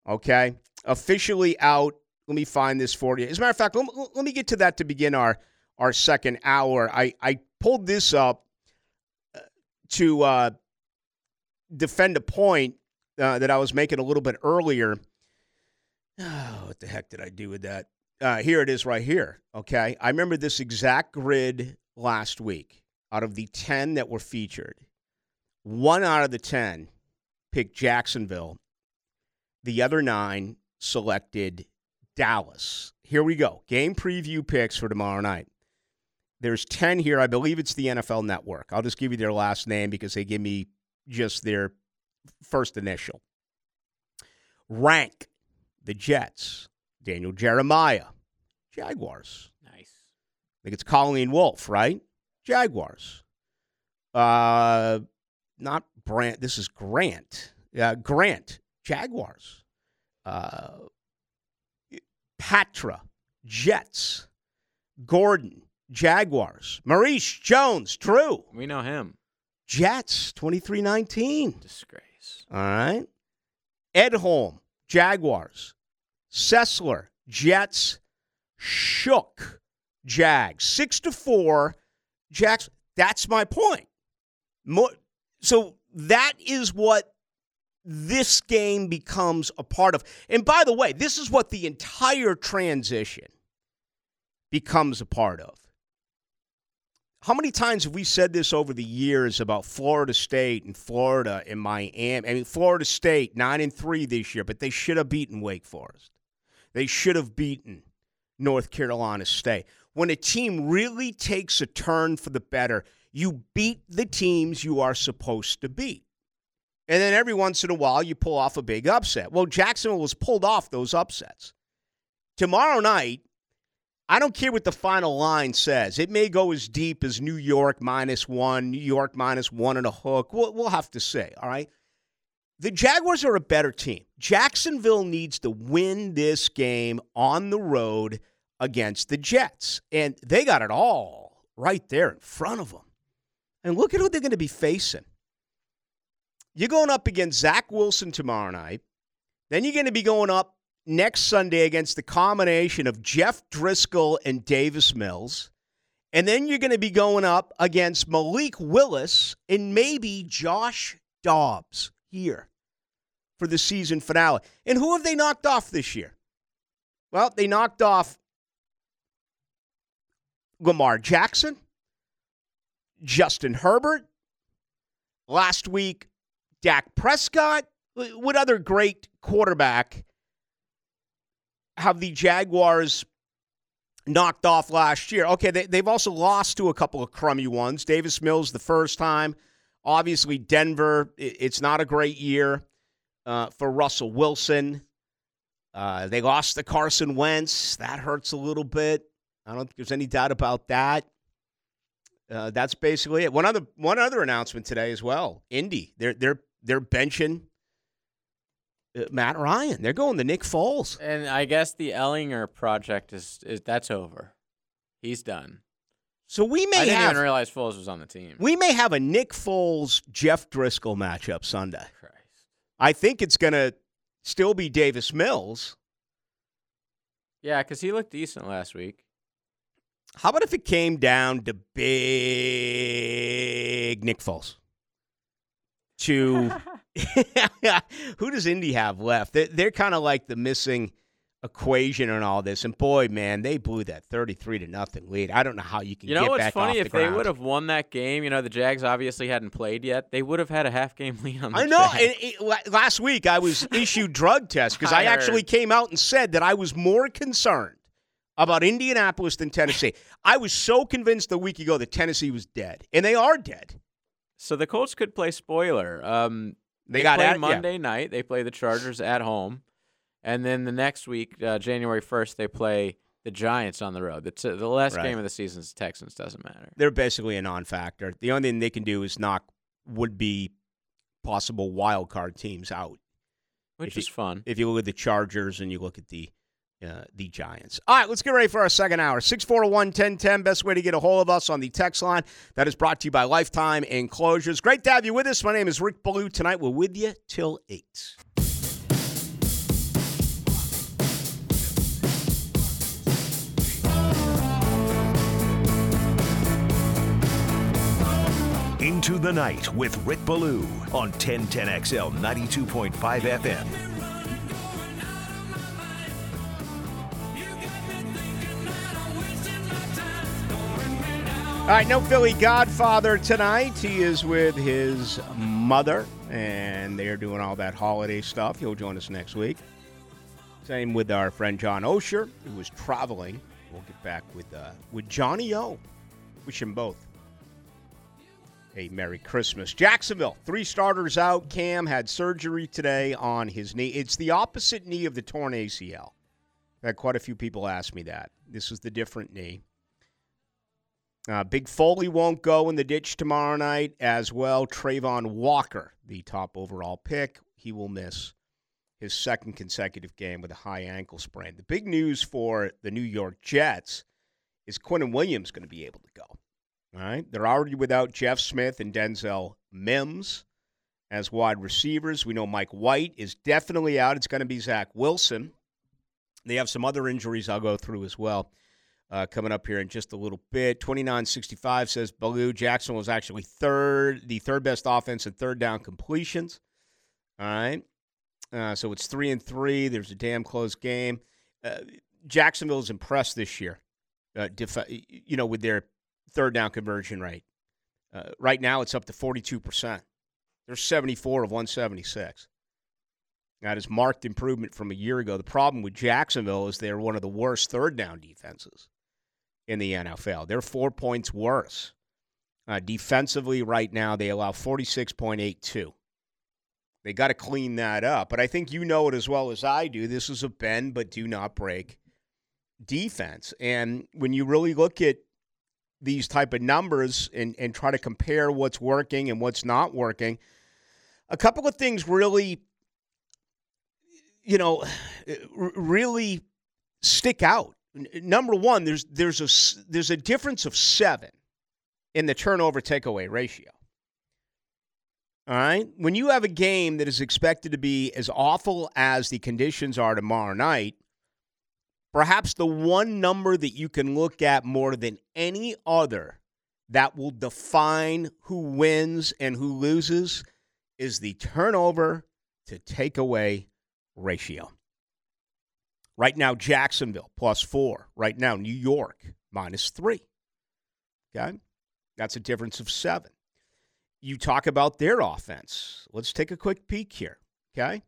Okay? Officially out. Let me find this for you. As a matter of fact, let me get to that to begin our Our second hour. I, I pulled this up to uh, defend a point uh, that I was making a little bit earlier. Oh, what the heck did I do with that? Uh, here it is right here, okay? I remember this exact grid last week. Out of the ten that were featured, one out of the ten picked Jacksonville. The other nine selected Dallas. Here we go. Game preview picks for tomorrow night. There's ten here. I believe it's the N F L Network. I'll just give you their last name because they give me just their first initial. Rank, the Jets. Daniel Jeremiah, Jaguars. Nice. I think it's Colleen Wolfe, right? Jaguars. Uh, not Brant. This is Grant. Uh, Grant, Jaguars. Uh, Patra, Jets. Gordon, Jaguars. Maurice Jones, Drew. We know him. Jets, twenty-three nineteen. Disgrace. All right. Edholm, Jaguars. Sessler, Jets. Shook, Jags. Six to four, Jags. That's my point. More, so that is what this game becomes a part of. And by the way, this is what the entire transition becomes a part of. How many times have we said this over the years about Florida State and Florida and Miami? I mean, Florida State, nine and three this year, but they should have beaten Wake Forest. They should have beaten North Carolina State. When a team really takes a turn for the better, you beat the teams you are supposed to beat. And then every once in a while, you pull off a big upset. Well, Jacksonville was pulled off those upsets. Tomorrow night, I don't care what the final line says. It may go as deep as New York minus one, New York minus one and a hook. We'll, we'll have to say, all right? The Jaguars are a better team. Jacksonville needs to win this game on the road against the Jets. And they got it all right there in front of them. And look at who they're going to be facing. You're going up against Zach Wilson tomorrow night. Then you're going to be going up next Sunday against the combination of Jeff Driscoll and Davis Mills. And then you're going to be going up against Malik Willis and maybe Josh Dobbs here for the season finale. And who have they knocked off this year? Well, they knocked off Lamar Jackson, Justin Herbert, last week Dak Prescott. What other great quarterback have the Jaguars knocked off last year? Okay, they, they've also lost to a couple of crummy ones. Davis Mills the first time. Obviously, Denver, it, it's not a great year uh, for Russell Wilson. Uh, they lost to Carson Wentz. That hurts a little bit. I don't think there's any doubt about that. Uh, that's basically it. One other one other announcement today as well. Indy, they're they're they're benching Matt Ryan. They're going to Nick Foles. And I guess the Ellinger project is, is that's over. He's done. So we may I didn't have, even realize Foles was on the team. We may have a Nick Foles Jeff Driscoll matchup Sunday. Christ. I think it's going to still be Davis Mills. Yeah, because he looked decent last week. How about if it came down to big Nick Foles? To who does Indy have left? They're, they're kind of like the missing equation and all this. And boy, man, they blew that thirty-three to nothing lead. I don't know how you can. You know get what's back funny? Off if the they would have won that game, you know, the Jags obviously hadn't played yet. They would have had a half game lead on. The I know. And it, last week I was issued drug tests because I, I actually came out and said that I was more concerned about Indianapolis than Tennessee. I was so convinced a week ago that Tennessee was dead, and they are dead. So the Colts could play spoiler. Um, they, they got play at, Monday yeah. night. They play the Chargers at home, and then the next week, uh, January first, they play the Giants on the road. The, t- the last right. game of the season is the Texans. Doesn't matter. They're basically a non-factor. The only thing they can do is knock would-be possible wild card teams out, which if is you, fun. If you look at the Chargers and you look at the uh, the Giants. All right, let's get ready for our second hour. six four one, ten ten, best way to get a hold of us on the text line. That is brought to you by Lifetime Enclosures. Great to have you with us. My name is Rick Ballou. Tonight we're with you till eight. Into the night with Rick Ballou on ten ten X L ninety-two point five F M. All right, no Philly Godfather tonight. He is with his mother, and they're doing all that holiday stuff. He'll join us next week. Same with our friend John Osher, who was traveling. We'll get back with uh, with Johnny O. Wish him both a Merry Christmas. Jacksonville, three starters out. Cam had surgery today on his knee. It's the opposite knee of the torn A C L. I had quite a few people ask me that. This is the different knee. Uh, Big Foley won't go in the ditch tomorrow night as well. Trayvon Walker, the top overall pick, he will miss his second consecutive game with a high ankle sprain. The big news for the New York Jets is Quinnen Williams going to be able to go. All right, they're already without Jeff Smith and Denzel Mims as wide receivers. We know Mike White is definitely out. It's going to be Zach Wilson. They have some other injuries I'll go through as well. Uh, coming up here in just a little bit. twenty-nine sixty-five says Ballou. Jackson was actually third, the third best offense in third down completions. All right. Uh, so it's three and three. There's a damn close game. Uh, Jacksonville's impressed this year, uh, defi- you know, with their third down conversion rate. Uh, right now it's up to forty-two percent. They're seventy-four of one seventy-six. That is marked improvement from a year ago. The problem with Jacksonville is they're one of the worst third down defenses in the N F L. They're four points worse. Uh, defensively right now, they allow forty-six point eight two. They got to clean that up. But I think you know it as well as I do. This is a bend but do not break defense. And when you really look at these type of numbers and, and try to compare what's working and what's not working, a couple of things really, you know, really stick out number one, there's there's a there's a difference of seven in the turnover takeaway ratio. All right? When you have a game that is expected to be as awful as the conditions are tomorrow night, perhaps the one number that you can look at more than any other that will define who wins and who loses is the turnover to takeaway ratio. Right now, Jacksonville, plus four. Right now, New York, minus three. Okay? That's a difference of seven. You talk about their offense. Let's take a quick peek here, okay?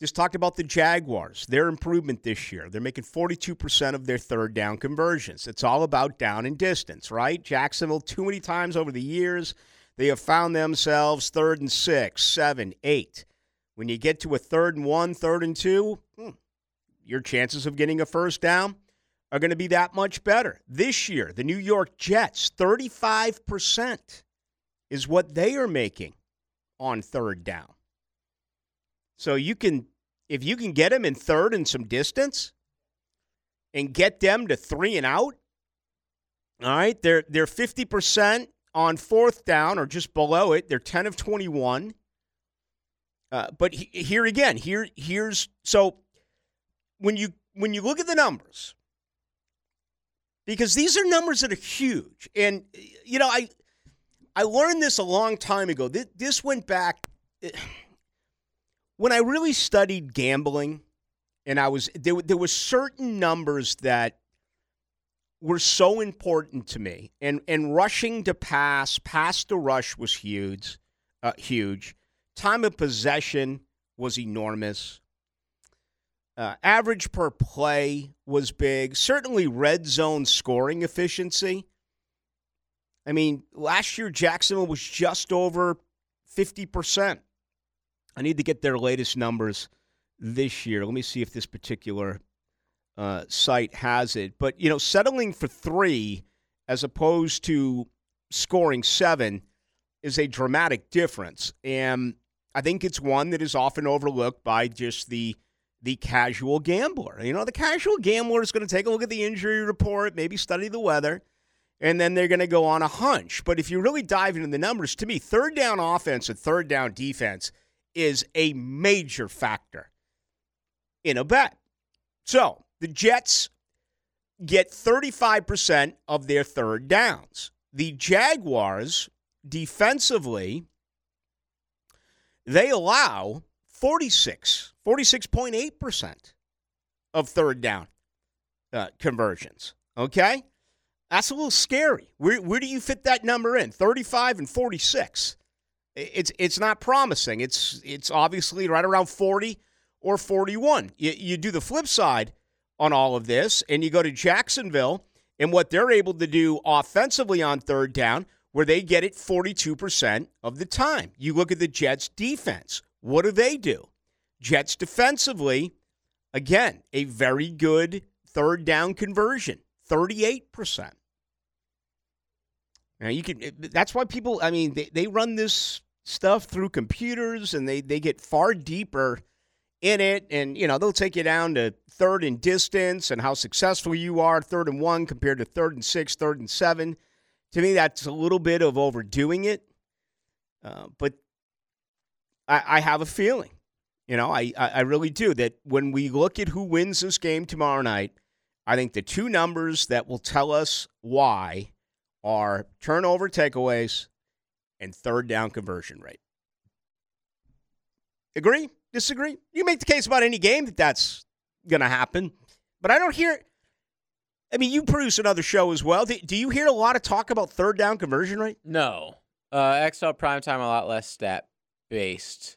Just talked about the Jaguars, their improvement this year. They're making forty-two percent of their third down conversions. It's all about down and distance, right? Jacksonville, too many times over the years, they have found themselves third and six, seven, eight. When you get to a third and one, third and two, hmm, your chances of getting a first down are going to be that much better. This year, the New York Jets, thirty-five percent is what they are making on third down. So you can, if you can get them in third and some distance and get them to three and out, all right, they're they're fifty percent on fourth down or just below it. They're ten of twenty-one. Uh, but he, here again, here here's so when you when you look at the numbers, because these are numbers that are huge, and you know I I learned this a long time ago. This, this went back. When I really studied gambling, and I was there, there were certain numbers that were so important to me, and and rushing to pass, pass to rush was huge, uh, huge. Time of possession was enormous. Uh, average per play was big. Certainly, red zone scoring efficiency. I mean, last year Jacksonville was just over fifty percent. I need to get their latest numbers this year. Let me see if this particular uh, site has it. But, you know, settling for three as opposed to scoring seven is a dramatic difference. And I think it's one that is often overlooked by just the the casual gambler. You know, the casual gambler is going to take a look at the injury report, maybe study the weather, and then they're going to go on a hunch. But if you really dive into the numbers, to me, third down offense and third down defense is a major factor in a bet. So the Jets get thirty-five percent of their third downs. The Jaguars, defensively, they allow forty-six, forty-six point eight percent of third down uh, conversions, okay? That's a little scary. Where where do you fit that number in? thirty-five and forty-six. It's it's not promising. It's it's obviously right around forty or forty-one. You, you do the flip side on all of this, and you go to Jacksonville and what they're able to do offensively on third down, where they get it forty-two percent of the time. You look at the Jets' defense. What do they do? Jets defensively, again, a very good third down conversion, thirty-eight percent. Now you can. That's why people. I mean, they, they run this stuff through computers, and they, they get far deeper in it. And you know, they'll take you down to third and distance and how successful you are, third and one compared to third and six, third and seven. To me, that's a little bit of overdoing it. Uh, but I, I have a feeling, you know, I I really do, that when we look at who wins this game tomorrow night, I think the two numbers that will tell us why are turnover takeaways and third down conversion rate. Agree? Disagree? You make the case about any game that that's going to happen. But I don't hear – I mean, you produce another show as well. Do, do you hear a lot of talk about third down conversion rate? No. Uh, X L Primetime, a lot less stat-based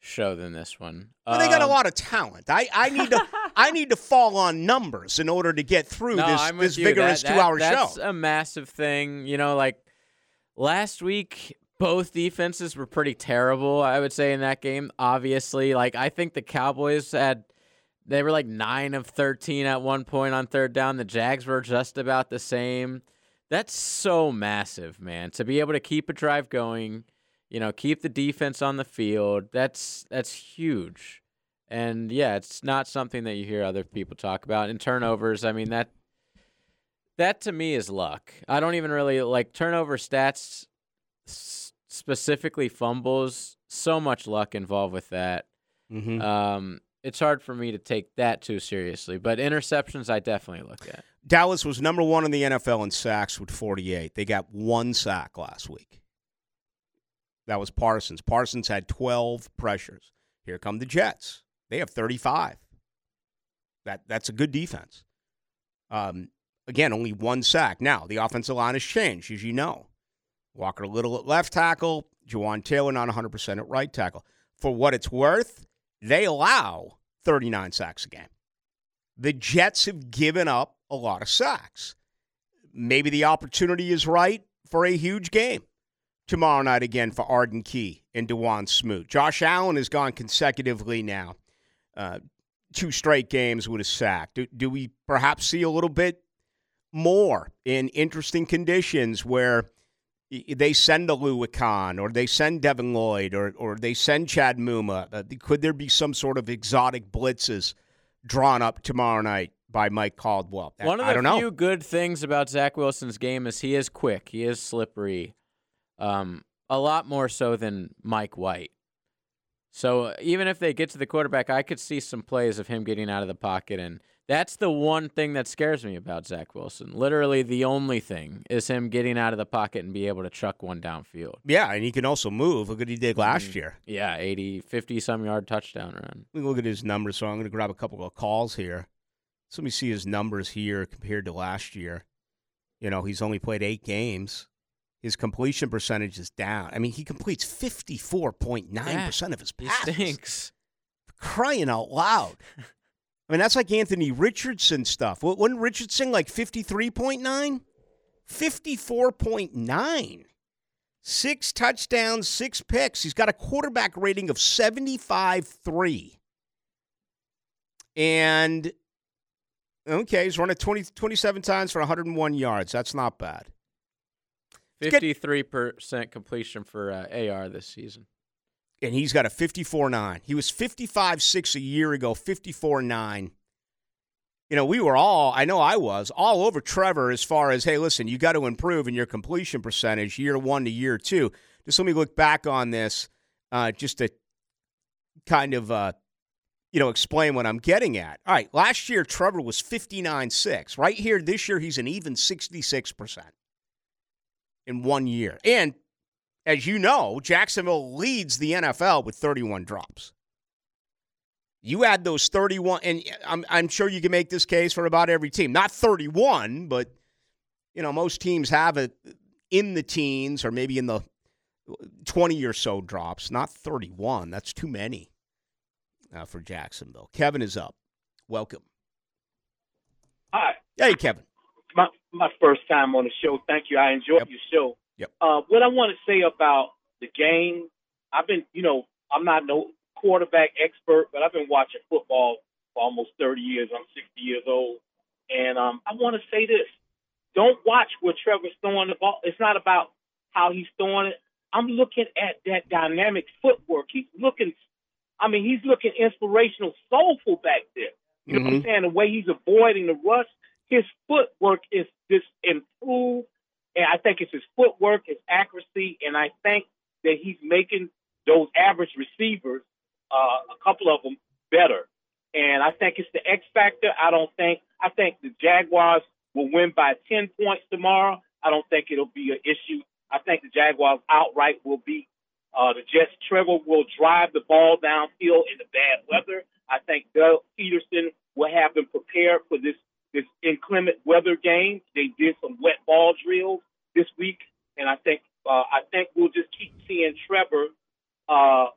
show than this one. But they got a lot of talent. I, I need to I need to fall on numbers in order to get through no, this, this vigorous that, that, two-hour that's show. That's a massive thing. You know, like last week, both defenses were pretty terrible, I would say, in that game, obviously. Like, I think the Cowboys had, they were like nine of thirteen at one point on third down. The Jags were just about the same. That's so massive, man, to be able to keep a drive going. You know, keep the defense on the field. That's that's huge. And, yeah, it's not something that you hear other people talk about. And turnovers, I mean, that that to me is luck. I don't even really, like, turnover stats, s- specifically fumbles, so much luck involved with that. Mm-hmm. Um, it's hard for me to take that too seriously. But interceptions I definitely look at. Dallas was number one in the N F L in sacks with forty-eight. They got one sack last week. That was Parsons. Parsons had twelve pressures. Here come the Jets. They have thirty-five. That that's a good defense. Um, again, only one sack. Now, the offensive line has changed, as you know. Walker Little at left tackle. Jawaan Taylor not one hundred percent at right tackle. For what it's worth, they allow thirty-nine sacks a game. The Jets have given up a lot of sacks. Maybe the opportunity is right for a huge game tomorrow night again for Arden Key and Duwan Smoot. Josh Allen has gone consecutively now, uh, two straight games with a sack. Do, do we perhaps see a little bit more in interesting conditions where they send Alua Khan or they send Devin Lloyd or or they send Chad Muma? Uh, could there be some sort of exotic blitzes drawn up tomorrow night by Mike Caldwell? I, One of the I don't know. few good things about Zach Wilson's game is he is quick. He is slippery. Um, a lot more so than Mike White. So even if they get to the quarterback, I could see some plays of him getting out of the pocket, and that's the one thing that scares me about Zach Wilson. Literally the only thing is him getting out of the pocket and be able to chuck one downfield. Yeah, and he can also move. Look what he did last year. Yeah, eighty, fifty-some yard touchdown run. We look at his numbers, so I'm going to grab a couple of calls here. So let me see his numbers here compared to last year. You know, he's only played eight games. His completion percentage is down. I mean, he completes fifty-four point nine percent yeah, of his passes. He stinks. Crying out loud. I mean, that's like Anthony Richardson stuff. Wasn't Richardson like fifty-three point nine? fifty-four point nine. Six touchdowns, six picks. He's got a quarterback rating of seventy-five point three. And, okay, he's run it twenty, twenty-seven times for one hundred one yards. That's not bad. fifty-three percent completion for uh, A R this season. And he's got a fifty-four point nine. He was fifty-five point six a year ago, fifty-four point nine. You know, we were all, I know I was, all over Trevor as far as, hey, listen, you got to improve in your completion percentage year one to year two. Just let me look back on this uh, just to kind of, uh, you know, explain what I'm getting at. All right, last year Trevor was fifty-nine point six. Right here this year he's an even sixty-six percent. In one year. And, as you know, Jacksonville leads the N F L with thirty-one drops. You add those thirty-one, and I'm, I'm sure you can make this case for about every team. Not thirty-one, but, you know, most teams have it in the teens or maybe in the twenty or so drops. Not thirty-one. That's too many uh, for Jacksonville. Kevin is up. Welcome. Hi. Hey, Kevin. My, my first time on the show. Thank you. I enjoyed yep. your show. Yep. Uh, what I want to say about the game, I've been, you know, I'm not no quarterback expert, but I've been watching football for almost thirty years. I'm sixty years old. And um, I want to say this. Don't watch where Trevor's throwing the ball. It's not about how he's throwing it. I'm looking at that dynamic footwork. He's looking, I mean, he's looking inspirational, soulful back there. You mm-hmm. know what I'm saying? The way he's avoiding the rush. His footwork is just improved, and I think it's his footwork, his accuracy, and I think that he's making those average receivers, uh, a couple of them, better. And I think it's the X factor. I don't think – I think the Jaguars will win by ten points tomorrow. I don't think it'll be an issue. I think the Jaguars outright will beat uh, the Jets. Trevor will drive the ball downfield in the bad weather. I think Doug Peterson will have them prepared for this This inclement weather game. They did some wet ball drills this week, and I think uh, I think we'll just keep seeing Trevor uh,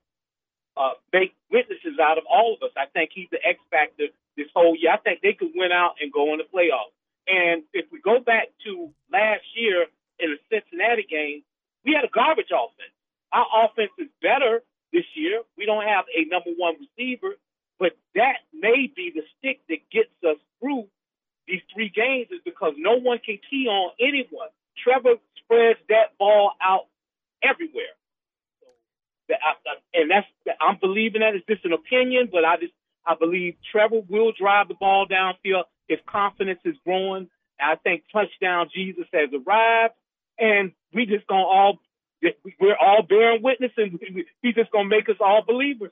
uh, make witnesses out of all of us. I think he's the X factor this whole year. I think they could win out and go in the playoffs. And if we go back to last year in the Cincinnati game, we had a garbage offense. Our offense is better this year. We don't have a number one receiver, but that may be the stick that gets us through these three games, is because no one can key on anyone. Trevor spreads that ball out everywhere. So, and that's, I'm believing that. It's just an opinion, but I just I believe Trevor will drive the ball downfield. His confidence is growing. I think touchdown Jesus has arrived, and we just gonna all we're all bearing witness, and he's just gonna make us all believers.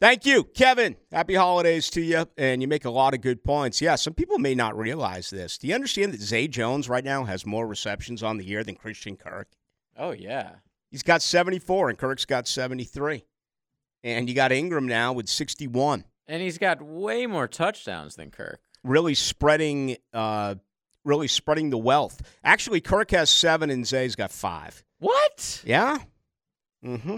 Thank you, Kevin. Happy holidays to you, and you make a lot of good points. Yeah, some people may not realize this. Do you understand that Zay Jones right now has more receptions on the year than Christian Kirk? Oh, yeah. He's got seventy-four, and Kirk's got seventy-three. And you got Ingram now with sixty-one. And he's got way more touchdowns than Kirk. Really spreading uh, really spreading the wealth. Actually, Kirk has seven, and Zay's got five. What? Yeah. Mm-hmm.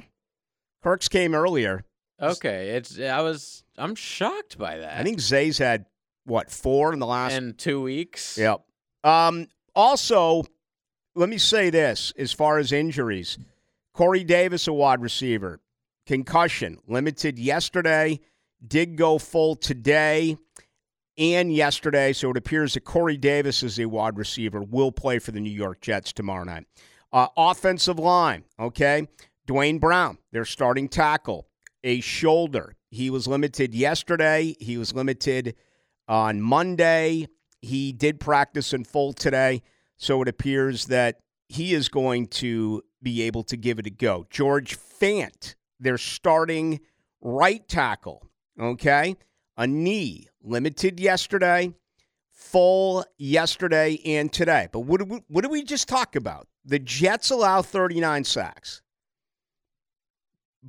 Kirk's came earlier. Okay, it's I was I'm shocked by that. I think Zay's had what four in the last and two weeks. Yep. Um, also, let me say this: as far as injuries, Corey Davis, a wide receiver, concussion, limited yesterday, did go full today and yesterday. So it appears that Corey Davis is a wide receiver will play for the New York Jets tomorrow night. Uh, offensive line, okay, Dwayne Brown, their starting tackle. A shoulder. He was limited yesterday. He was limited on Monday. He did practice in full today, so it appears that he is going to be able to give it a go. George Fant, their starting right tackle, okay? A knee, limited yesterday, full yesterday and today. But what did we, what did we just talk about? The Jets allow thirty-nine sacks.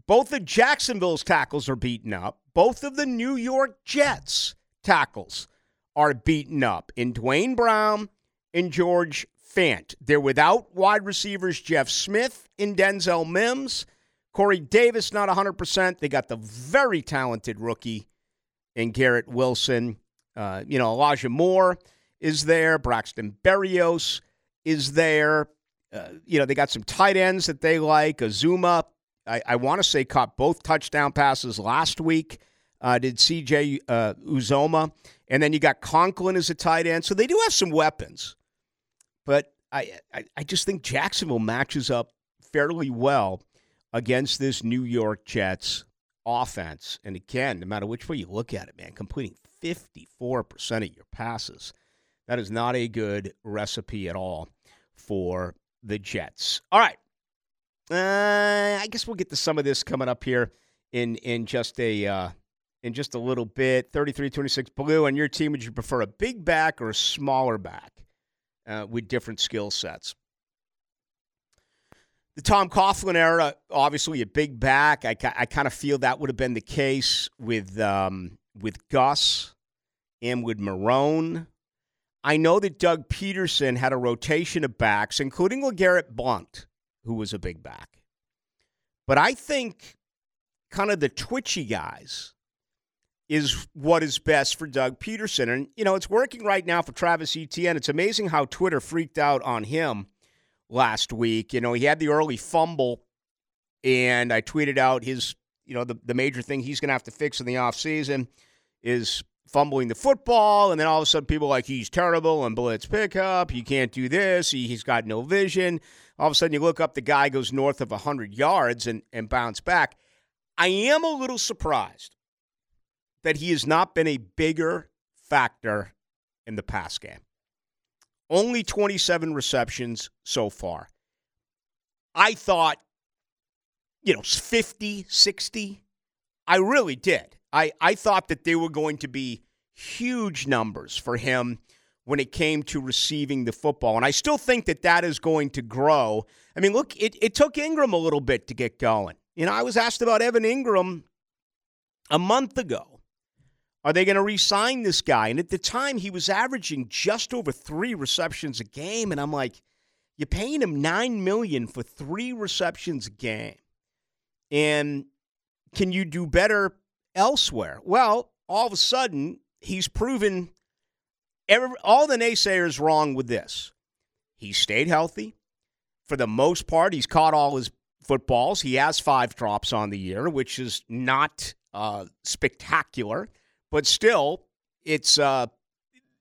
Both of Jacksonville's tackles are beaten up. Both of the New York Jets' tackles are beaten up in Dwayne Brown and George Fant. They're without wide receivers Jeff Smith and Denzel Mims. Corey Davis not one hundred percent. They got the very talented rookie in Garrett Wilson. Uh, you know, Elijah Moore is there. Braxton Berrios is there. Uh, you know, they got some tight ends that they like. Azuma. I, I want to say caught both touchdown passes last week, uh, did C J uh, Uzoma. And then you got Conklin as a tight end. So they do have some weapons. But I, I, I just think Jacksonville matches up fairly well against this New York Jets offense. And again, no matter which way you look at it, man, completing fifty-four percent of your passes. That is not a good recipe at all for the Jets. All right. Uh, I guess we'll get to some of this coming up here in in just a uh, in just a little bit. thirty-three twenty-six Blue, on your team, would you prefer a big back or a smaller back uh, with different skill sets? The Tom Coughlin era, obviously a big back. I, I kind of feel that would have been the case with um, with Gus and with Marone. I know that Doug Peterson had a rotation of backs, including LeGarrette Blount, who was a big back. But I think kind of the twitchy guys is what is best for Doug Peterson. And, you know, it's working right now for Travis Etienne. It's amazing how Twitter freaked out on him last week. You know, he had the early fumble, and I tweeted out his, you know, the, the major thing he's going to have to fix in the offseason is fumbling the football, and then all of a sudden people are like, he's terrible on blitz pickup, he can't do this, he, he's got no vision. All of a sudden you look up, the guy goes north of one hundred yards and, and bounced back. I am a little surprised that he has not been a bigger factor in the pass game. Only twenty-seven receptions so far. I thought, you know, fifty, sixty. I really did. I, I thought that they were going to be huge numbers for him when it came to receiving the football. And I still think that that is going to grow. I mean, look, it, it took Ingram a little bit to get going. You know, I was asked about Evan Ingram a month ago. Are they going to re-sign this guy? And at the time, he was averaging just over three receptions a game. And I'm like, you're paying him nine million dollars for three receptions a game. And can you do better elsewhere? Well, all of a sudden, he's proven every, all the naysayers wrong with this. He stayed healthy. For the most part, he's caught all his footballs. He has five drops on the year, which is not uh, spectacular. But still, it's uh,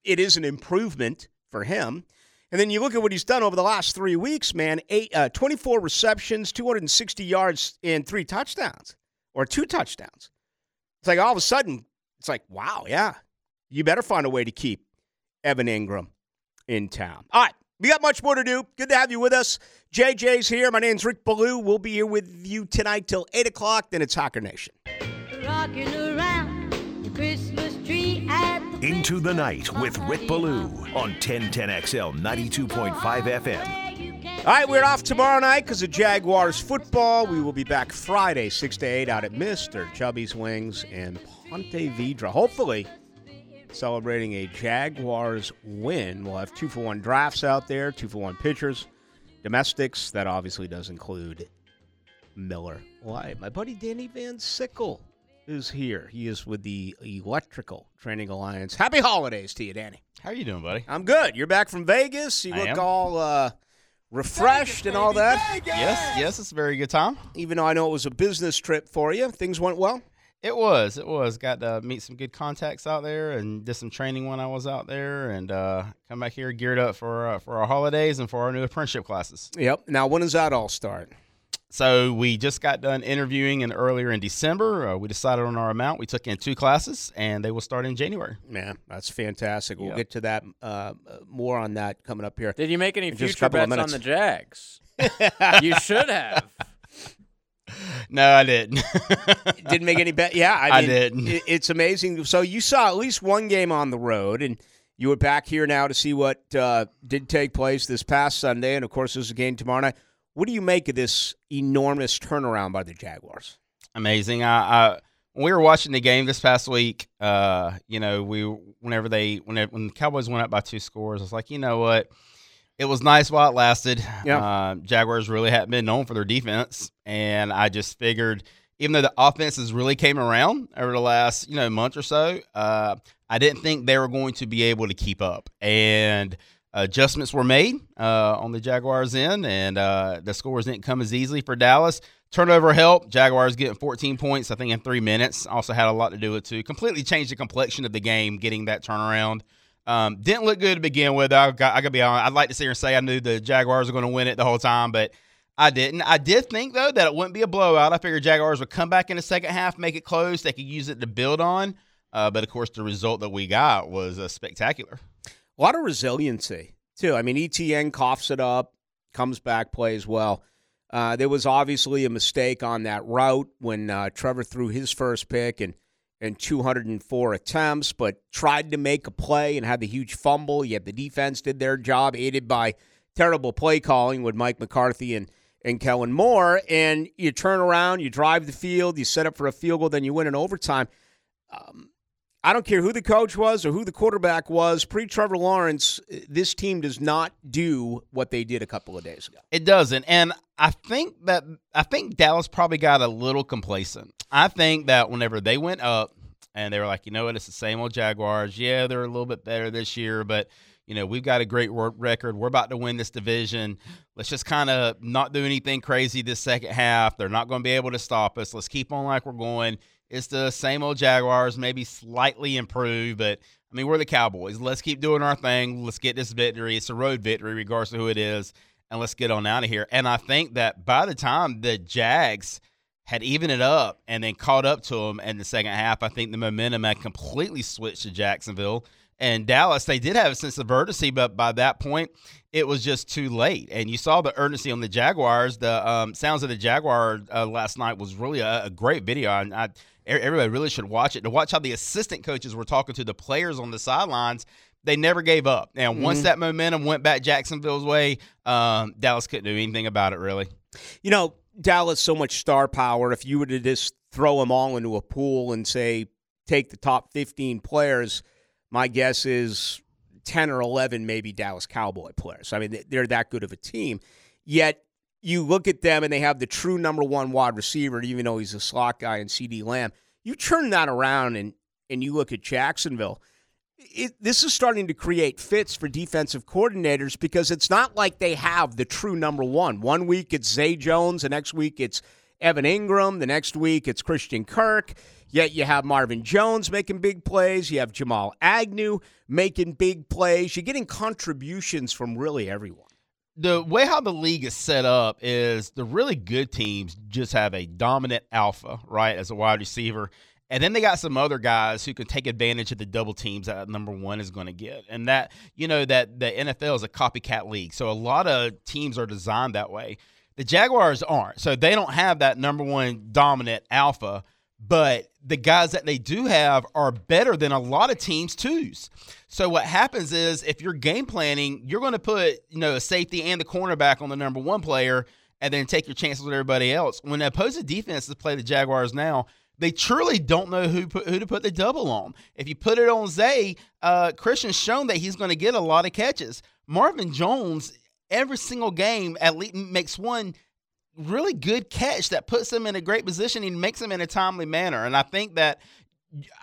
it is an improvement for him. And then you look at what he's done over the last three weeks, man. Eight, uh, twenty-four receptions, two hundred sixty yards, and three touchdowns. Or two touchdowns. It's like all of a sudden, It's like, wow, yeah. You better find a way to keep Evan Ingram in town. All right, we got much more to do. Good to have you with us. J J's here. My name's Rick Ballou. We'll be here with you tonight till eight o'clock. Then it's Hawker Nation. Rocking around the Christmas tree at the Into the Night with Rick Ballou on ten ten X L ninety-two point five F M. All right, we're off tomorrow night because of Jaguars football. We will be back Friday, six to eight, out at Mister Chubby's Wings in Ponte Vedra. Hopefully, celebrating a Jaguars win. We'll have two-for-one drafts out there, two-for-one pitchers, domestics. That obviously does include Miller Lite. My buddy Danny Van Sickle is here. He is with the Electrical Training Alliance. Happy holidays to you, Danny. How are you doing, buddy? I'm good. You're back from Vegas. You I look am. all uh, refreshed Vegas, and all that. Vegas! Yes, yes, it's a very good time. Even though I know it was a business trip for you, things went well. It was. It was. Got to meet some good contacts out there and did some training when I was out there and uh, come back here geared up for uh, for our holidays and for our new apprenticeship classes. Yep. Now, when does that all start? So we just got done interviewing in earlier in December. Uh, we decided on our amount. We took in two classes, and they will start in January. Man, that's fantastic. We'll yep. get to that uh, more on that coming up here. Did you make any future bets on the Jags? You should have. No, I didn't. Didn't make any bet. Yeah, I, mean, I didn't. It, it's amazing. So you saw at least one game on the road, and you were back here now to see what uh, did take place this past Sunday, and, of course, there's a game tomorrow night. What do you make of this enormous turnaround by the Jaguars? Amazing. I, I when we were watching the game this past week, uh, you know, we whenever they whenever, when the Cowboys went up by two scores, I was like, you know what? It was nice while it lasted. Yep. Uh, Jaguars really hadn't been known for their defense, and I just figured, even though the offenses really came around over the last you know month or so, uh, I didn't think they were going to be able to keep up. And adjustments were made uh, on the Jaguars' end, and uh, the scores didn't come as easily for Dallas. Turnover helped. Jaguars getting fourteen points, I think, in three minutes. Also had a lot to do with it, too. Completely changed the complexion of the game, getting that turnaround. Um, didn't look good to begin with. I got, I got to be honest. I'd like to sit here and say I knew the Jaguars were going to win it the whole time, but I didn't. I did think, though, that it wouldn't be a blowout. I figured Jaguars would come back in the second half, make it close. They could use it to build on. Uh, but, of course, the result that we got was uh, spectacular. A lot of resiliency, too. I mean, E T N coughs it up, comes back, plays well. Uh, there was obviously a mistake on that route when uh, Trevor threw his first pick and and two hundred four attempts, but tried to make a play and had the huge fumble. Yet the defense did their job, aided by terrible play calling with Mike McCarthy and, and Kellen Moore. And you turn around, you drive the field, you set up for a field goal, then you win in overtime. Um, I don't care who the coach was or who the quarterback was. Pre-Trevor Lawrence, this team does not do what they did a couple of days ago. It doesn't. And I think that I think Dallas probably got a little complacent. I think that whenever they went up and they were like, you know what, it's the same old Jaguars. Yeah, they're a little bit better this year, but, you know, we've got a great record. We're about to win this division. Let's just kind of not do anything crazy this second half. They're not going to be able to stop us. Let's keep on like we're going. It's the same old Jaguars, maybe slightly improved, but, I mean, we're the Cowboys. Let's keep doing our thing. Let's get this victory. It's a road victory, regardless of who it is, and let's get on out of here. And I think that by the time the Jags had evened it up and then caught up to them in the second half, I think the momentum had completely switched to Jacksonville. And Dallas, they did have a sense of urgency, but by that point, it was just too late. And you saw the urgency on the Jaguars. The um, sounds of the Jaguar uh, last night was really a, a great video. And I, everybody really should watch it. To watch how the assistant coaches were talking to the players on the sidelines, they never gave up. And mm-hmm. once that momentum went back Jacksonville's way, um, Dallas couldn't do anything about it, really. You know, Dallas, so much star power. If you were to just throw them all into a pool and say, take the top fifteen players, my guess is ten or eleven maybe Dallas Cowboy players. I mean, they're that good of a team. Yet you look at them and they have the true number one wide receiver, even though he's a slot guy, and CeeDee Lamb. You turn that around and, and you look at Jacksonville. It, this is starting to create fits for defensive coordinators because it's not like they have the true number one. One week it's Zay Jones, the next week it's Evan Ingram, the next week it's Christian Kirk. Yet you have Marvin Jones making big plays. You have Jamal Agnew making big plays. You're getting contributions from really everyone. The way how the league is set up is the really good teams just have a dominant alpha, right, as a wide receiver. And then they got some other guys who can take advantage of the double teams that number one is going to get. And that, you know, that the N F L is a copycat league. So a lot of teams are designed that way. The Jaguars aren't. So they don't have that number one dominant alpha, but the guys that they do have are better than a lot of teams' twos. So what happens is if you're game planning, you're going to put, you know, a safety and the cornerback on the number one player and then take your chances with everybody else. When the opposing defenses play the Jaguars now, they truly don't know who put, who to put the double on. If you put it on Zay, uh, Christian's shown that he's going to get a lot of catches. Marvin Jones, every single game, at least makes one really good catch that puts him in a great position and makes him in a timely manner. And I think that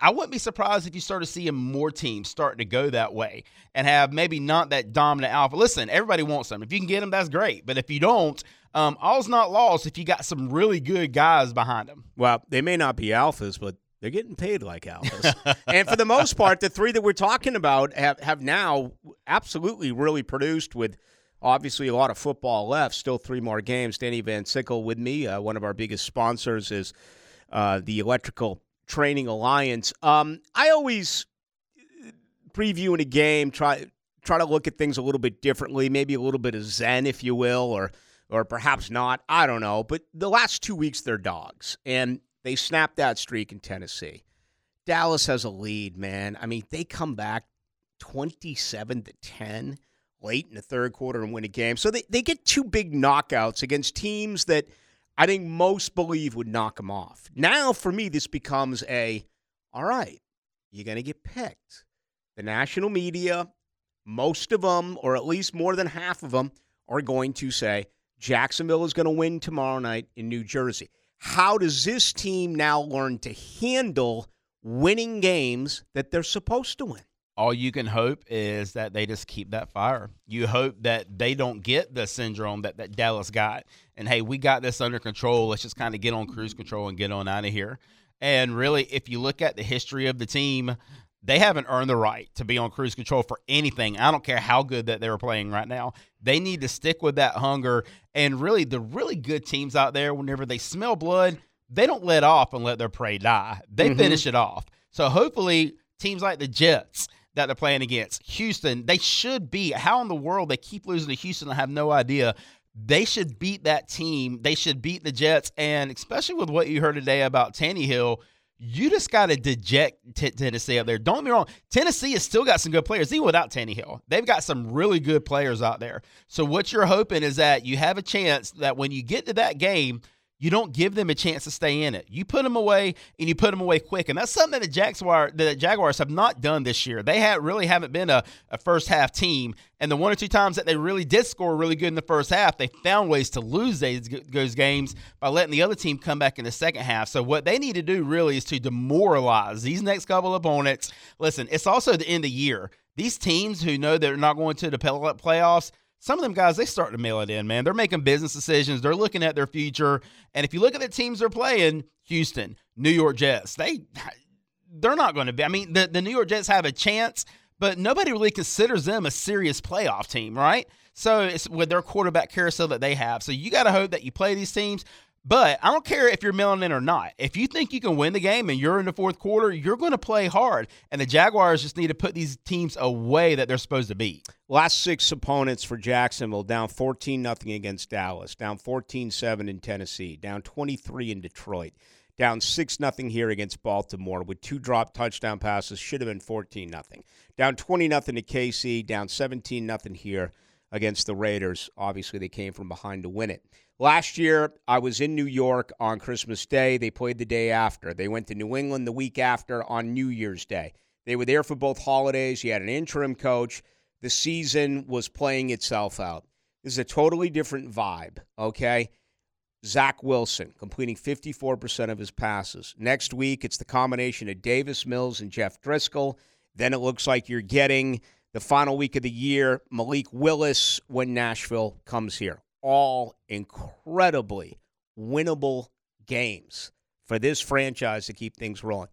I wouldn't be surprised if you started seeing more teams starting to go that way and have maybe not that dominant alpha. Listen, everybody wants them. If you can get them, that's great. But if you don't, um, all's not lost if you got some really good guys behind them. Well, they may not be alphas, but they're getting paid like alphas. And for the most part, the three that we're talking about have, have now absolutely really produced with obviously a lot of football left. Still three more games. Danny Van Sickle with me. Uh, one of our biggest sponsors is uh, the Electrical Training Alliance. Um, I always preview in a game, try try to look at things a little bit differently, maybe a little bit of zen, if you will, or or perhaps not. I don't know. But the last two weeks, they're dogs, and they snapped that streak in Tennessee. Dallas has a lead, man. I mean, they come back twenty-seven to ten late in the third quarter and win a game. So they, they get two big knockouts against teams that I think most believe would knock them off. Now, for me, this becomes a, all right, you're going to get picked. The national media, most of them, or at least more than half of them, are going to say Jacksonville is going to win tomorrow night in New Jersey. How does this team now learn to handle winning games that they're supposed to win? All you can hope is that they just keep that fire. You hope that they don't get the syndrome that, that Dallas got. And, hey, we got this under control. Let's just kind of get on cruise control and get on out of here. And, really, if you look at the history of the team, they haven't earned the right to be on cruise control for anything. I don't care how good that they were playing right now. They need to stick with that hunger. And, really, the really good teams out there, whenever they smell blood, they don't let off and let their prey die. They mm-hmm. finish it off. So, hopefully, teams like the Jets – that they're playing against, Houston, they should be. How in the world they keep losing to Houston, I have no idea. They should beat that team. They should beat the Jets. And especially with what you heard today about Tannehill, you just got to deject t- Tennessee out there. Don't get me wrong. Tennessee has still got some good players, even without Tannehill. They've got some really good players out there. So what you're hoping is that you have a chance that when you get to that game, you don't give them a chance to stay in it. You put them away, and you put them away quick. And that's something that the Jaguars, the Jaguars have not done this year. They had, really haven't been a, a first-half team. And the one or two times that they really did score really good in the first half, they found ways to lose these, those games by letting the other team come back in the second half. So what they need to do really is to demoralize these next couple opponents. Listen, it's also the end of the year. These teams who know they're not going to the playoffs, some of them guys, they start to mail it in, man. They're making business decisions. They're looking at their future. And if you look at the teams they're playing, Houston, New York Jets, they, they're not going to be. I mean, the, the New York Jets have a chance, but nobody really considers them a serious playoff team, right? So it's with their quarterback carousel that they have. So you got to hope that you play these teams. But I don't care if you're mailing in or not. If you think you can win the game and you're in the fourth quarter, you're going to play hard. And the Jaguars just need to put these teams away that they're supposed to beat. Last six opponents for Jacksonville, down fourteen nothing against Dallas, down fourteen seven in Tennessee, down twenty-three in Detroit, down six nothing here against Baltimore with two drop touchdown passes, should have been fourteen nothing. Down twenty nothing to K C, down seventeen nothing here against the Raiders. Obviously, they came from behind to win it. Last year, I was in New York on Christmas Day. They played the day after. They went to New England the week after on New Year's Day. They were there for both holidays. You had an interim coach. The season was playing itself out. This is a totally different vibe, okay? Zach Wilson completing fifty-four percent of his passes. Next week, it's the combination of Davis Mills and Jeff Driscoll. Then it looks like you're getting the final week of the year, Malik Willis, when Nashville comes here. All incredibly winnable games for this franchise to keep things rolling.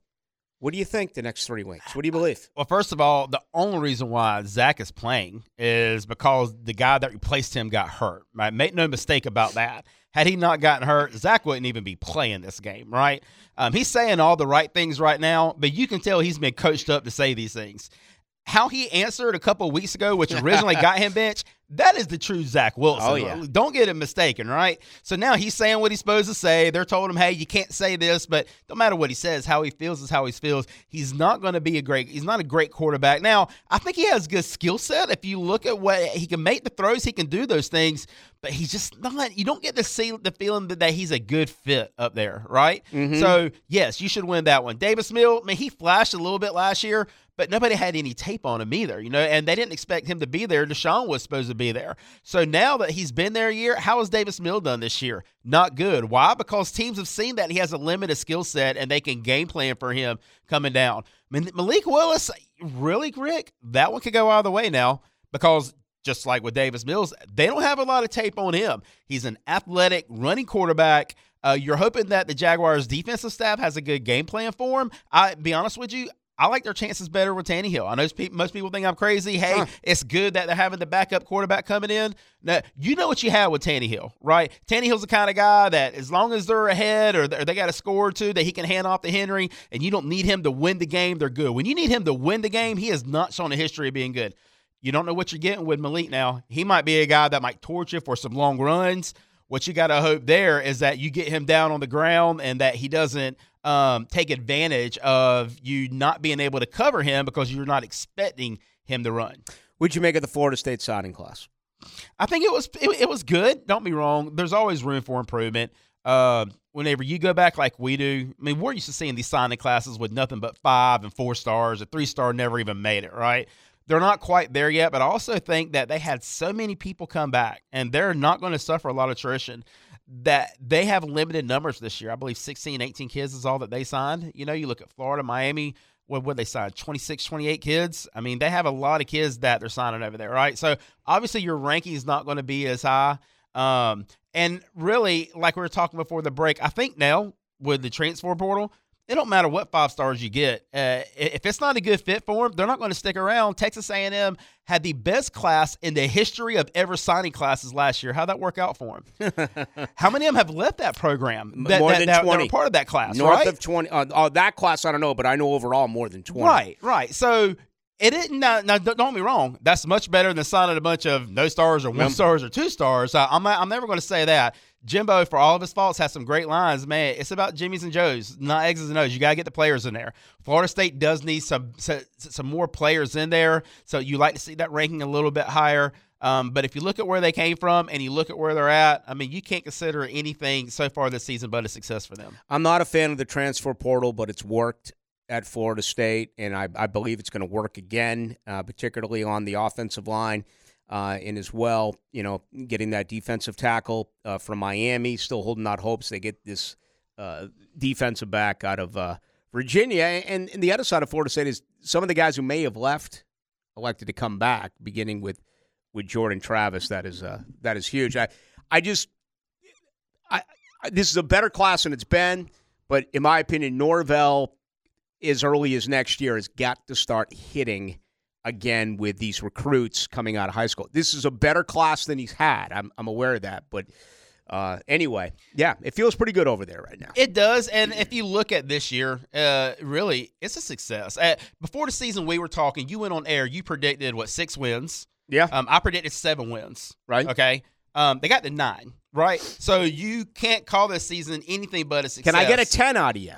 What do you think the next three weeks? What do you believe? Well, first of all, the only reason why Zach is playing is because the guy that replaced him got hurt, right? Make no mistake about that. Had he not gotten hurt, Zach wouldn't even be playing this game, right? Um, he's saying all the right things right now, but you can tell he's been coached up to say these things. How he answered a couple of weeks ago, which originally got him benched, that is the true Zach Wilson. Oh, yeah. Don't get it mistaken, right? So now he's saying what he's supposed to say. They're told him, hey, you can't say this, but no matter what he says, how he feels is how he feels. He's not going to be a great – he's not a great quarterback. Now, I think he has good skill set. If you look at what – he can make the throws, he can do those things, but he's just not – you don't get to see the feeling that, that he's a good fit up there, right? Mm-hmm. So, yes, you should win that one. Davis Mills, I mean, he flashed a little bit last year, but nobody had any tape on him either, you know, and they didn't expect him to be there. Deshaun was supposed to be there. So now that he's been there a year, how has Davis Mills done this year? Not good. Why? Because teams have seen that he has a limited skill set and they can game plan for him coming down. Malik Willis, really, Rick? That one could go out of the way now because just like with Davis Mills, they don't have a lot of tape on him. He's an athletic running quarterback. Uh, you're hoping that the Jaguars defensive staff has a good game plan for him. I'll be honest with you, I like their chances better with Tannehill. I know most people think I'm crazy. Hey, huh. It's good that they're having the backup quarterback coming in. Now, you know what you have with Tannehill, right? Tannehill's the kind of guy that as long as they're ahead or they got a score or two that he can hand off to Henry, and you don't need him to win the game, they're good. When you need him to win the game, he has not shown a history of being good. You don't know what you're getting with Malik now. He might be a guy that might torch you for some long runs. What you got to hope there is that you get him down on the ground and that he doesn't um, take advantage of you not being able to cover him because you're not expecting him to run. What'd you make of the Florida State signing class? I think it was it, it was good. Don't be wrong. There's always room for improvement. Uh, whenever you go back like we do, I mean, we're used to seeing these signing classes with nothing but five and four stars. A three-star never even made it, right? They're not quite there yet, but I also think that they had so many people come back, and they're not going to suffer a lot of attrition, that they have limited numbers this year. I believe sixteen, eighteen kids is all that they signed. You know, you look at Florida, Miami, what would they sign, twenty-six, twenty-eight kids? I mean, they have a lot of kids that they're signing over there, right? So, obviously, your ranking is not going to be as high. Um, and really, like we were talking before the break, I think now with the transfer portal, it don't matter what five stars you get. Uh, if it's not a good fit for them, they're not going to stick around. Texas A and M had the best class in the history of ever signing classes last year. How'd that work out for them? How many of them have left that program? That, more that, than that, twenty. That were part of that class, North right? of twenty. Uh, oh, that class, I don't know, but I know overall more than twenty. Right, right. So it didn't. Now, now, don't get me wrong. That's much better than signing a bunch of no stars or one stars or two stars. I, I'm, I'm never going to say that. Jimbo, for all of his faults, has some great lines. Man, it's about Jimmy's and Joe's, not X's and O's. You got to get the players in there. Florida State does need some, some some more players in there, so you like to see that ranking a little bit higher. Um, but if you look at where they came from and you look at where they're at, I mean, you can't consider anything so far this season but a success for them. I'm not a fan of the transfer portal, but it's worked at Florida State, and I, I believe it's going to work again, uh, particularly on the offensive line. Uh, and as well, you know, getting that defensive tackle uh, from Miami, still holding out hopes they get this uh, defensive back out of uh, Virginia. And, and the other side of Florida State is some of the guys who may have left elected to come back, beginning with, with Jordan Travis. That is uh, that is huge. I I just I, I this is a better class than it's been, but in my opinion, Norvell, as early as next year, has got to start hitting again with these recruits coming out of high school. This is a better class than he's had. I'm I'm aware of that. But uh, anyway, yeah, it feels pretty good over there right now. It does. And if you look at this year, uh, really, it's a success. Uh, before the season we were talking, you went on air, you predicted, what, six wins? Yeah. Um, I predicted seven wins. Right. Okay. Um, they got to nine. Right. So you can't call this season anything but a success. Can I get a ten out of you?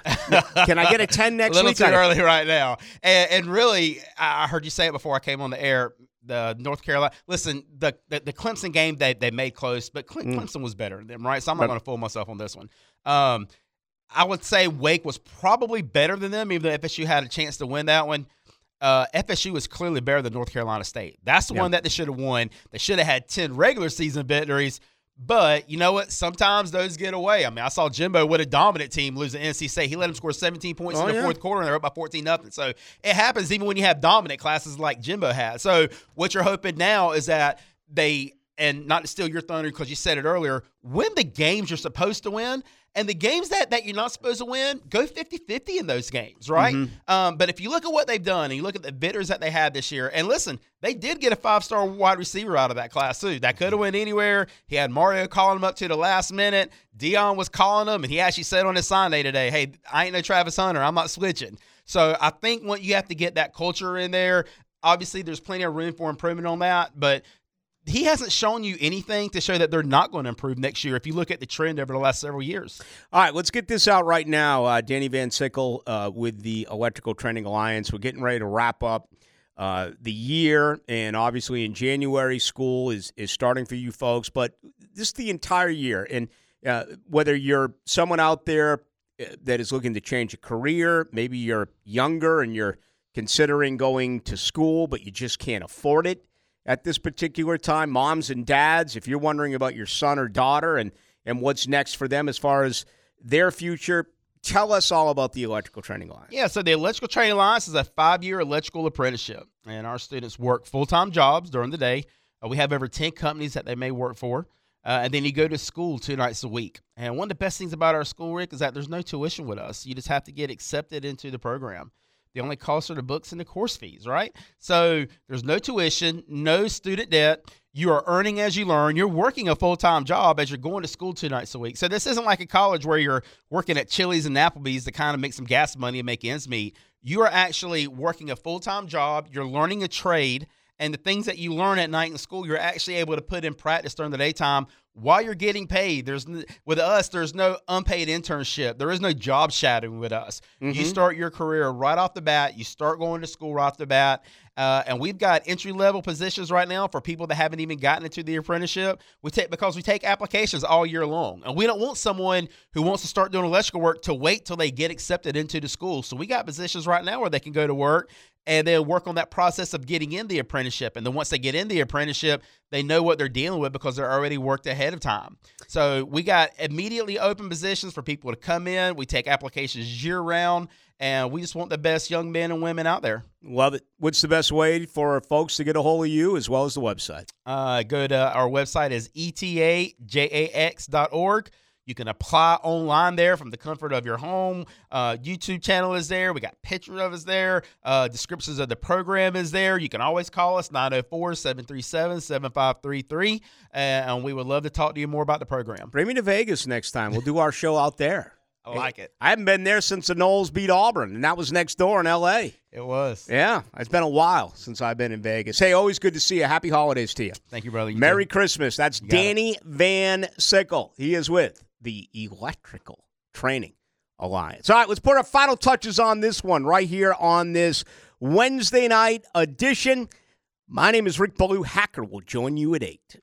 Can I get a ten next week? A little week too early right now. And, and really, I heard you say it before I came on the air, the North Carolina. Listen, the the, the Clemson game, they, they made close, but Cle- mm. Clemson was better than them, right? So I'm not going to fool myself on this one. Um, I would say Wake was probably better than them, even though F S U had a chance to win that one. Uh, F S U is clearly better than North Carolina State. That's the yeah. one that they should have won. They should have had ten regular season victories. But you know what? Sometimes those get away. I mean, I saw Jimbo with a dominant team lose to N C State. He let them score seventeen points oh, in the yeah. fourth quarter, and they're up by fourteen nothing. So it happens even when you have dominant classes like Jimbo has. So what you're hoping now is that they, and not to steal your thunder because you said it earlier, win the games you're supposed to win And the games that, that you're not supposed to win, go fifty-fifty in those games, right? Mm-hmm. Um, but if you look at what they've done and you look at the bidders that they had this year, and listen, they did get a five-star wide receiver out of that class too. That could have went anywhere. He had Mario calling him up to the last minute. Dion was calling him, and he actually said on his sign day today, hey, I ain't no Travis Hunter. I'm not switching. So I think what you have to get that culture in there. Obviously, there's plenty of room for improvement on that, but – he hasn't shown you anything to show that they're not going to improve next year if you look at the trend over the last several years. All right, let's get this out right now. Uh, Danny Van Sickle uh, with the Electrical Trending Alliance. We're getting ready to wrap up uh, the year, and obviously in January, school is, is starting for you folks, but this is the entire year. And uh, whether you're someone out there that is looking to change a career, maybe you're younger and you're considering going to school, but you just can't afford it. At this particular time, moms and dads, if you're wondering about your son or daughter and, and what's next for them as far as their future, tell us all about the Electrical Training Alliance. Yeah, so the Electrical Training Alliance is a five-year electrical apprenticeship, and our students work full-time jobs during the day. Uh, we have over ten companies that they may work for, uh, and then you go to school two nights a week. And one of the best things about our school, Rick, is that there's no tuition with us. You just have to get accepted into the program. The only costs are the books and the course fees, right? So there's no tuition, no student debt. You are earning as you learn. You're working a full-time job as you're going to school two nights a week. So this isn't like a college where you're working at Chili's and Applebee's to kind of make some gas money and make ends meet. You are actually working a full-time job. You're learning a trade. And the things that you learn at night in school, you're actually able to put in practice during the daytime while you're getting paid. There's with us, there's no unpaid internship. There is no job shadowing with us. Mm-hmm. You start your career right off the bat. You start going to school right off the bat. Uh, and we've got entry-level positions right now for people that haven't even gotten into the apprenticeship. We take because we take applications all year long. And we don't want someone who wants to start doing electrical work to wait till they get accepted into the school. So we got positions right now where they can go to work and they'll work on that process of getting in the apprenticeship. And then once they get in the apprenticeship, they know what they're dealing with because they're already worked ahead of time. So we got immediately open positions for people to come in. We take applications year-round, and we just want the best young men and women out there. Love it. What's the best way for folks to get a hold of you as well as the website? Uh, go to our website is E T A J A X dot org. You can apply online there from the comfort of your home. Uh, YouTube channel is there. We got pictures of us there. Uh, descriptions of the program is there. You can always call us, nine oh four, seven three seven, seven five three three. And we would love to talk to you more about the program. Bring me to Vegas next time. We'll do our show out there. I like it. I haven't been there since the Knowles beat Auburn, and that was next door in L A. It was. Yeah. It's been a while since I've been in Vegas. Hey, always good to see you. Happy holidays to you. Thank you, brother. You Merry too. Christmas. That's Danny it. Van Sickle. He is with the Electrical Training Alliance. All right, let's put our final touches on this one right here on this Wednesday night edition. My name is Rick Ballou. Hacker will join you at eight.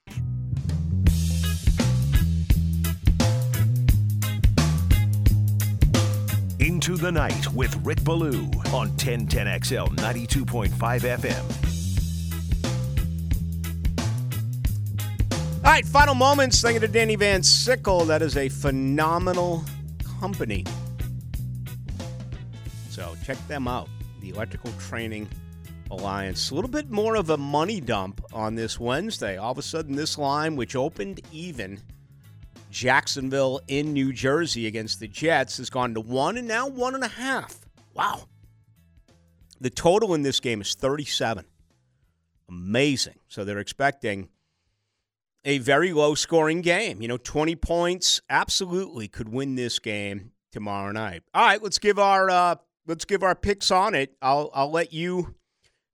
Into the Night with Rick Ballou on ten ten X L ninety-two point five F M. All right, final moments. Thank you to Danny Van Sickle. That is a phenomenal company. So check them out, the Electrical Training Alliance. A little bit more of a money dump on this Wednesday. All of a sudden, this line, which opened even Jacksonville in New Jersey against the Jets, has gone to one and now one and a half. Wow. The total in this game is thirty-seven. Amazing. So they're expecting a very low-scoring game. You know, twenty points absolutely could win this game tomorrow night. All right, let's give our uh, let's give our picks on it. I'll I'll let you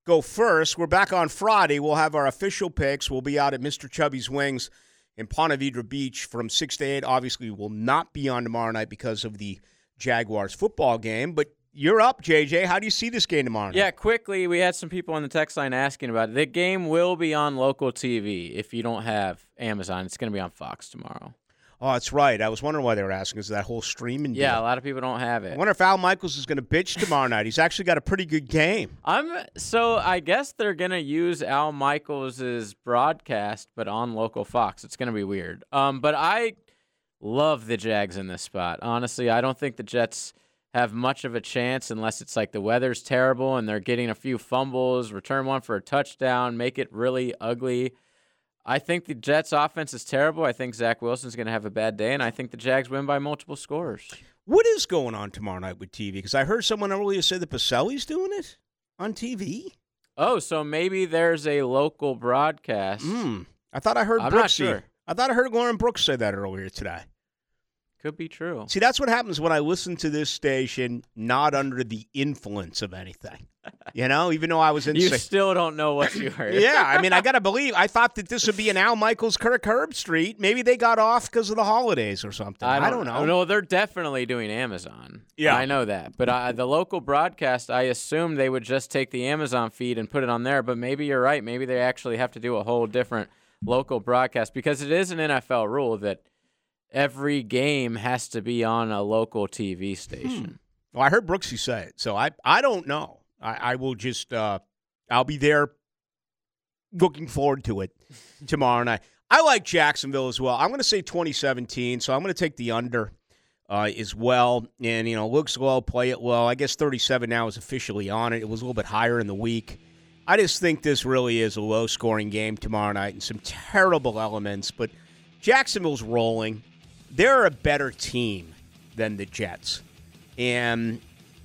go first. We're back on Friday. We'll have our official picks. We'll be out at Mister Chubby's Wings in Ponte Vedra Beach from six to eight. Obviously, will not be on tomorrow night because of the Jaguars football game. But you're up, J J. How do you see this game tomorrow night? Yeah, quickly, we had some people on the text line asking about it. The game will be on local T V if you don't have Amazon. It's going to be on Fox tomorrow. Oh, that's right. I was wondering why they were asking. Is that whole streaming deal? Yeah, a lot of people don't have it. I wonder if Al Michaels is going to bitch tomorrow night. He's actually got a pretty good game. I'm So I guess they're going to use Al Michaels' broadcast, but on local Fox. It's going to be weird. Um, but I love the Jags in this spot. Honestly, I don't think the Jets have much of a chance unless it's like the weather's terrible and they're getting a few fumbles, return one for a touchdown, make it really ugly. I think the Jets' offense is terrible. I think Zach Wilson's going to have a bad day, and I think the Jags win by multiple scores. What is going on tomorrow night with T V? Because I heard someone earlier say that Pacelli's doing it on T V. Oh, so maybe there's a local broadcast. Mm. I thought I heard I'm Brooksy. Not sure. I thought I heard Lauren Brooks say that earlier today. Could be true. See, that's what happens when I listen to this station not under the influence of anything. You know, even though I was in... You still don't know what you heard. Yeah, I mean, I got to believe. I thought that this would be an Al Michaels, Kirk Herbstreit. Maybe they got off because of the holidays or something. I don't, I don't know. No, they're definitely doing Amazon. Yeah. I know that. But uh, the local broadcast, I assumed they would just take the Amazon feed and put it on there. But maybe you're right. Maybe they actually have to do a whole different local broadcast because it is an N F L rule that every game has to be on a local T V station. Hmm. Well, I heard Brooksy say it, so I I don't know. I, I will just uh, I'll be there, looking forward to it tomorrow night. I like Jacksonville as well. I'm going to say twenty seventeen, so I'm going to take the under uh, as well. And you know, looks low, play it low. I guess thirty-seven now is officially on it. It was a little bit higher in the week. I just think this really is a low-scoring game tomorrow night, and some terrible elements. But Jacksonville's rolling. They're a better team than the Jets. And,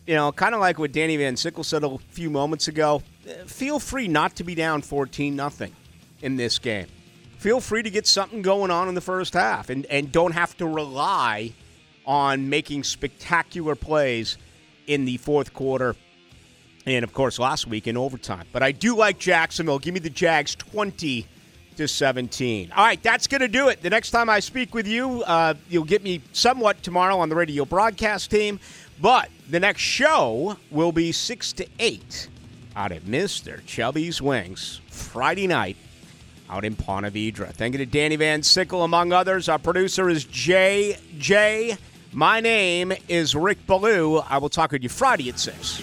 you know, kind of like what Danny Van Sickle said a few moments ago, feel free not to be down fourteen nothing in this game. Feel free to get something going on in the first half and, and don't have to rely on making spectacular plays in the fourth quarter and, of course, last week in overtime. But I do like Jacksonville. Give me the Jags twenty to seventeen. All right, that's going to do it. The next time I speak with you, uh, you'll get me somewhat tomorrow on the radio broadcast team, but the next show will be six to eight out at Mister Chubby's Wings, Friday night out in Ponte Vedra. Thank you to Danny Van Sickle, among others. Our producer is J J. My name is Rick Ballou. I will talk with you Friday at six.